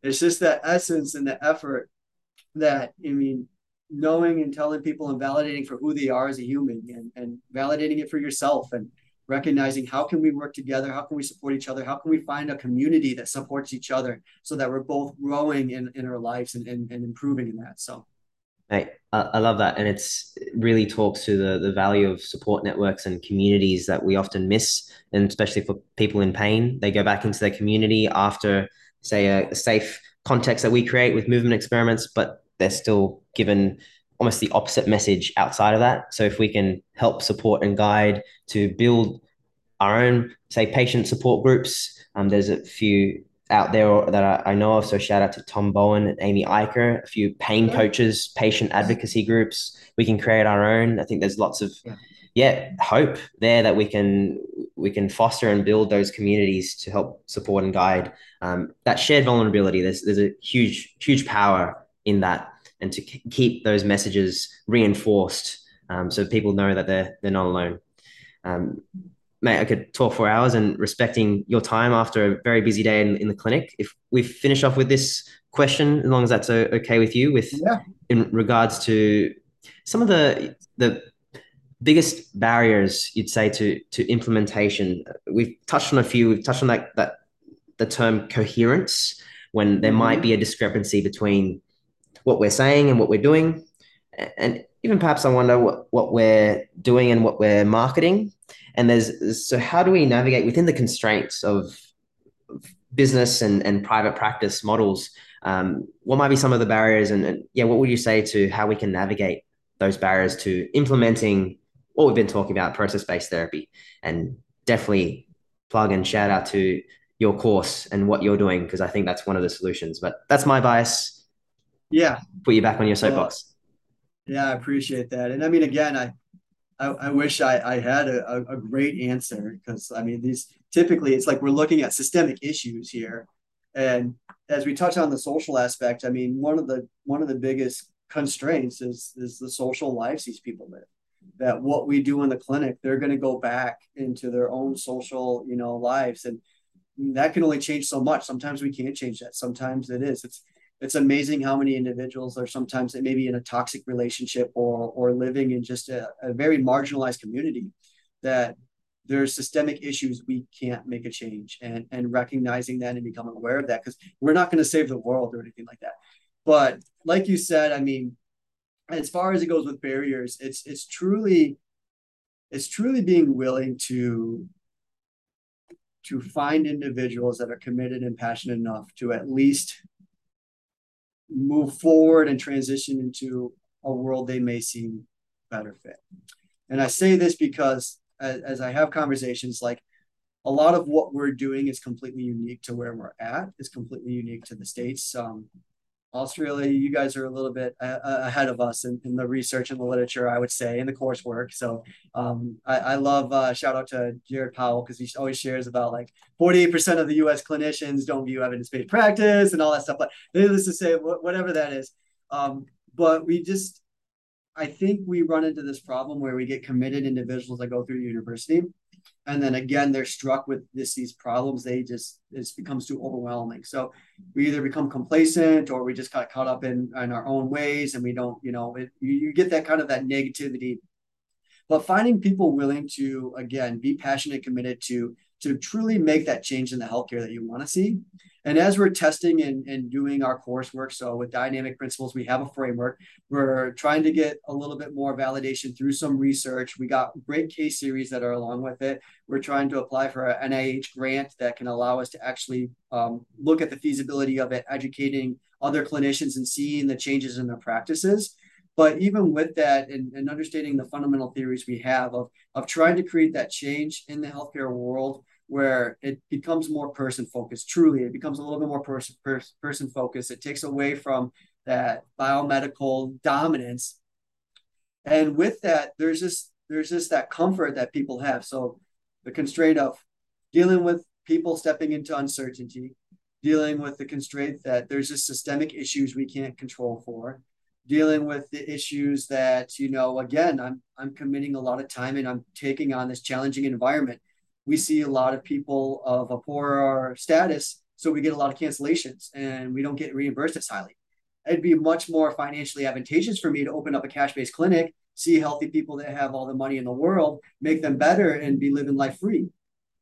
it's just that essence and the effort that, I mean, knowing and telling people and validating for who they are as a human, and, and validating it for yourself, and recognizing how can we work together? How can we support each other? How can we find a community that supports each other so that we're both growing in, in our lives and, and, and improving in that. So. Hey, I love that. And it's it really talks to the, the value of support networks and communities that we often miss. And especially for people in pain, they go back into their community after, say, a, a safe context that we create with movement experiments, but they're still given almost the opposite message outside of that. So if we can help support and guide to build our own, say, patient support groups, um, there's a few out there that I, I know of. So shout out to Tom Bowen and Amy Eicher, a few pain yeah. coaches, patient advocacy groups. We can create our own. I think there's lots of yeah. yeah, hope there that we can we can foster and build those communities to help support and guide um, that shared vulnerability. There's there's a huge, huge power in that, and to k- keep those messages reinforced um, so people know that they're they're not alone. Um, mate, I could talk for hours, and respecting your time after a very busy day in, in the clinic, if we finish off with this question, as long as that's o- okay with you, with yeah. in regards to some of the the biggest barriers you'd say to to implementation. We've touched on a few. We've touched on that that the term coherence, when there mm-hmm. might be a discrepancy between what we're saying and what we're doing. And even perhaps I wonder what, what we're doing and what we're marketing. And there's, so how do we navigate within the constraints of business and, and private practice models Um, what might be some of the barriers, and, and yeah, what would you say to how we can navigate those barriers to implementing what we've been talking about, process-based therapy? And definitely plug and shout out to your course and what you're doing, because I think that's one of the solutions, but that's my bias. Yeah. Put you back on your soapbox. Well, yeah, I appreciate that. And I mean, again, I, I, I wish I, I had a, a great answer, because I mean, these typically it's like we're looking at systemic issues here. And as we touch on the social aspect, I mean, one of the one of the biggest constraints is, is the social lives these people live. That what we do in the clinic, they're going to go back into their own social, you know, lives. And that can only change so much. Sometimes we can't change that. Sometimes it is. It's it's amazing how many individuals are sometimes maybe in a toxic relationship or or living in just a, a very marginalized community, that there's systemic issues we can't make a change. And, and recognizing that and becoming aware of that, because we're not going to save the world or anything like that. But like you said, I mean, as far as it goes with barriers, it's it's truly it's truly being willing to to find individuals that are committed and passionate enough to at least move forward and transition into a world they may seem better fit. And I say this because as, as I have conversations, like a lot of what we're doing is completely unique to where we're at. It's completely unique to the States. Um, Australia, you guys are a little bit a- ahead of us in, in the research and the literature, I would say, and the coursework. So um, I, I love, uh, shout out to Jared Powell, because he always shares about like forty-eight percent of the U S clinicians don't view evidence-based practice and all that stuff. But needless to say, wh- whatever that is. Um, but we just, I think we run into this problem where we get committed individuals that go through university. And then again, they're struck with this, these problems. They just, it becomes too overwhelming. So we either become complacent or we just got caught up in, in our own ways. And we don't, you know, it, you, you get that kind of that negativity, but finding people willing to, again, be passionate, committed to, to truly make that change in the healthcare that you want to see. And as we're testing and, and doing our coursework, so with Dynamic Principles, we have a framework. We're trying to get a little bit more validation through some research. We got great case series that are along with it. We're trying to apply for an N I H grant that can allow us to actually um, look at the feasibility of it, educating other clinicians and seeing the changes in their practices. But even with that, and, and understanding the fundamental theories we have of, of trying to create that change in the healthcare world, where it becomes more person-focused, truly. It becomes a little bit more person, person, person-focused. It takes away from that biomedical dominance. And with that, there's just, there's just that comfort that people have. So the constraint of dealing with people stepping into uncertainty, dealing with the constraint that there's just systemic issues we can't control for, dealing with the issues that, you know, again, I'm I'm committing a lot of time and I'm taking on this challenging environment. We see a lot of people of a poorer status, so we get a lot of cancellations and we don't get reimbursed as highly. It'd be much more financially advantageous for me to open up a cash-based clinic, see healthy people that have all the money in the world, make them better and be living life free.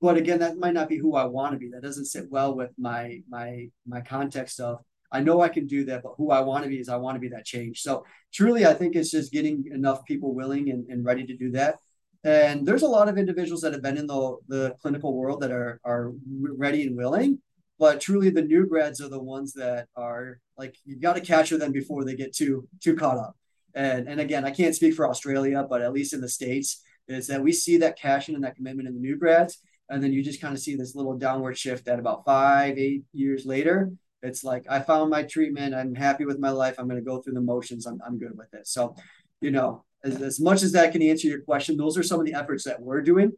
But again, that might not be who I want to be. That doesn't sit well with my, my, my context of, I know I can do that, but who I want to be is I want to be that change. So truly, I think it's just getting enough people willing and, and ready to do that. And there's a lot of individuals that have been in the, the clinical world that are, are ready and willing, but truly the new grads are the ones that are like, you got to capture them before they get too, too caught up. And, and again, I can't speak for Australia, but at least in the States is that we see that passion and that commitment in the new grads. And then you just kind of see this little downward shift that about five, eight years later, it's like, I found my treatment. I'm happy with my life. I'm going to go through the motions. I'm, I'm good with it. So, you know, As, as much as that can answer your question, those are some of the efforts that we're doing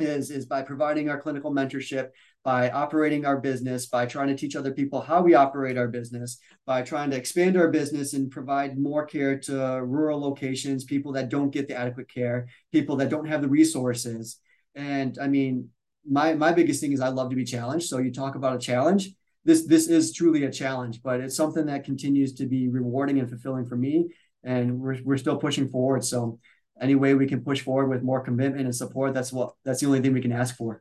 is, is by providing our clinical mentorship, by operating our business, by trying to teach other people how we operate our business, by trying to expand our business and provide more care to rural locations, people that don't get the adequate care, people that don't have the resources. And I mean, my my biggest thing is I love to be challenged. So you talk about a challenge. This this is truly a challenge, but it's something that continues to be rewarding and fulfilling for me. And we're we're still pushing forward. So any way we can push forward with more commitment and support, that's what that's the only thing we can ask for.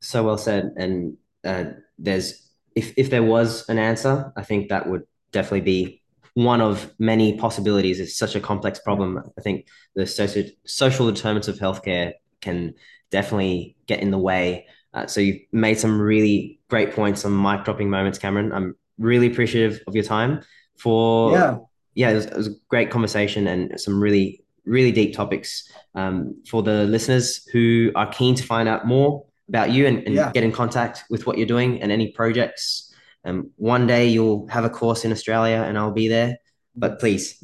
So well said. And uh, there's if if there was an answer, I think that would definitely be one of many possibilities. It's such a complex problem. I think the social social determinants of healthcare can definitely get in the way. Uh, so you've made some really great points, some mic dropping moments, Cameron. I'm really appreciative of your time for, yeah, yeah it, was, it was a great conversation and some really, really deep topics um, for the listeners who are keen to find out more about you and, and yeah. get in contact with what you're doing and any projects. Um, one day you'll have a course in Australia and I'll be there, but please.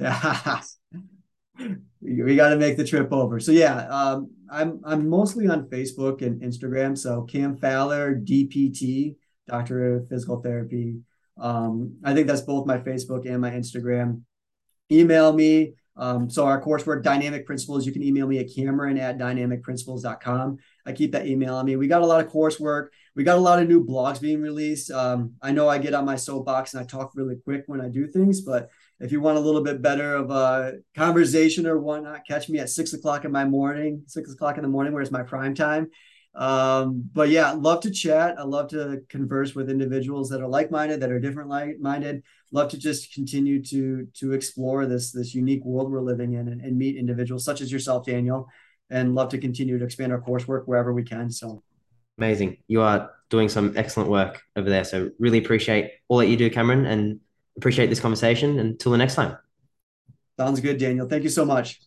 We got to make the trip over. So yeah, um, I'm I'm mostly on Facebook and Instagram. So Cam Faller, D P T, Doctor of Physical Therapy. Um, I think that's both my Facebook and my Instagram. Email me. Um, so our coursework, Dynamic Principles, you can email me at Cameron at dynamic principles dot com. I keep that email on me. We got a lot of coursework. We got a lot of new blogs being released. Um, I know I get on my soapbox and I talk really quick when I do things, but if you want a little bit better of a conversation or whatnot, catch me at six o'clock in my morning, six o'clock in the morning, where it's my prime time. Um, but yeah, love to chat. I love to converse with individuals that are like-minded, that are different like-minded. Love to just continue to, to explore this, this unique world we're living in and, and meet individuals such as yourself, Daniel, and love to continue to expand our coursework wherever we can. So amazing. You are doing some excellent work over there. So really appreciate all that you do, Cameron, and appreciate this conversation. Until the next time. Sounds good, Daniel. Thank you so much.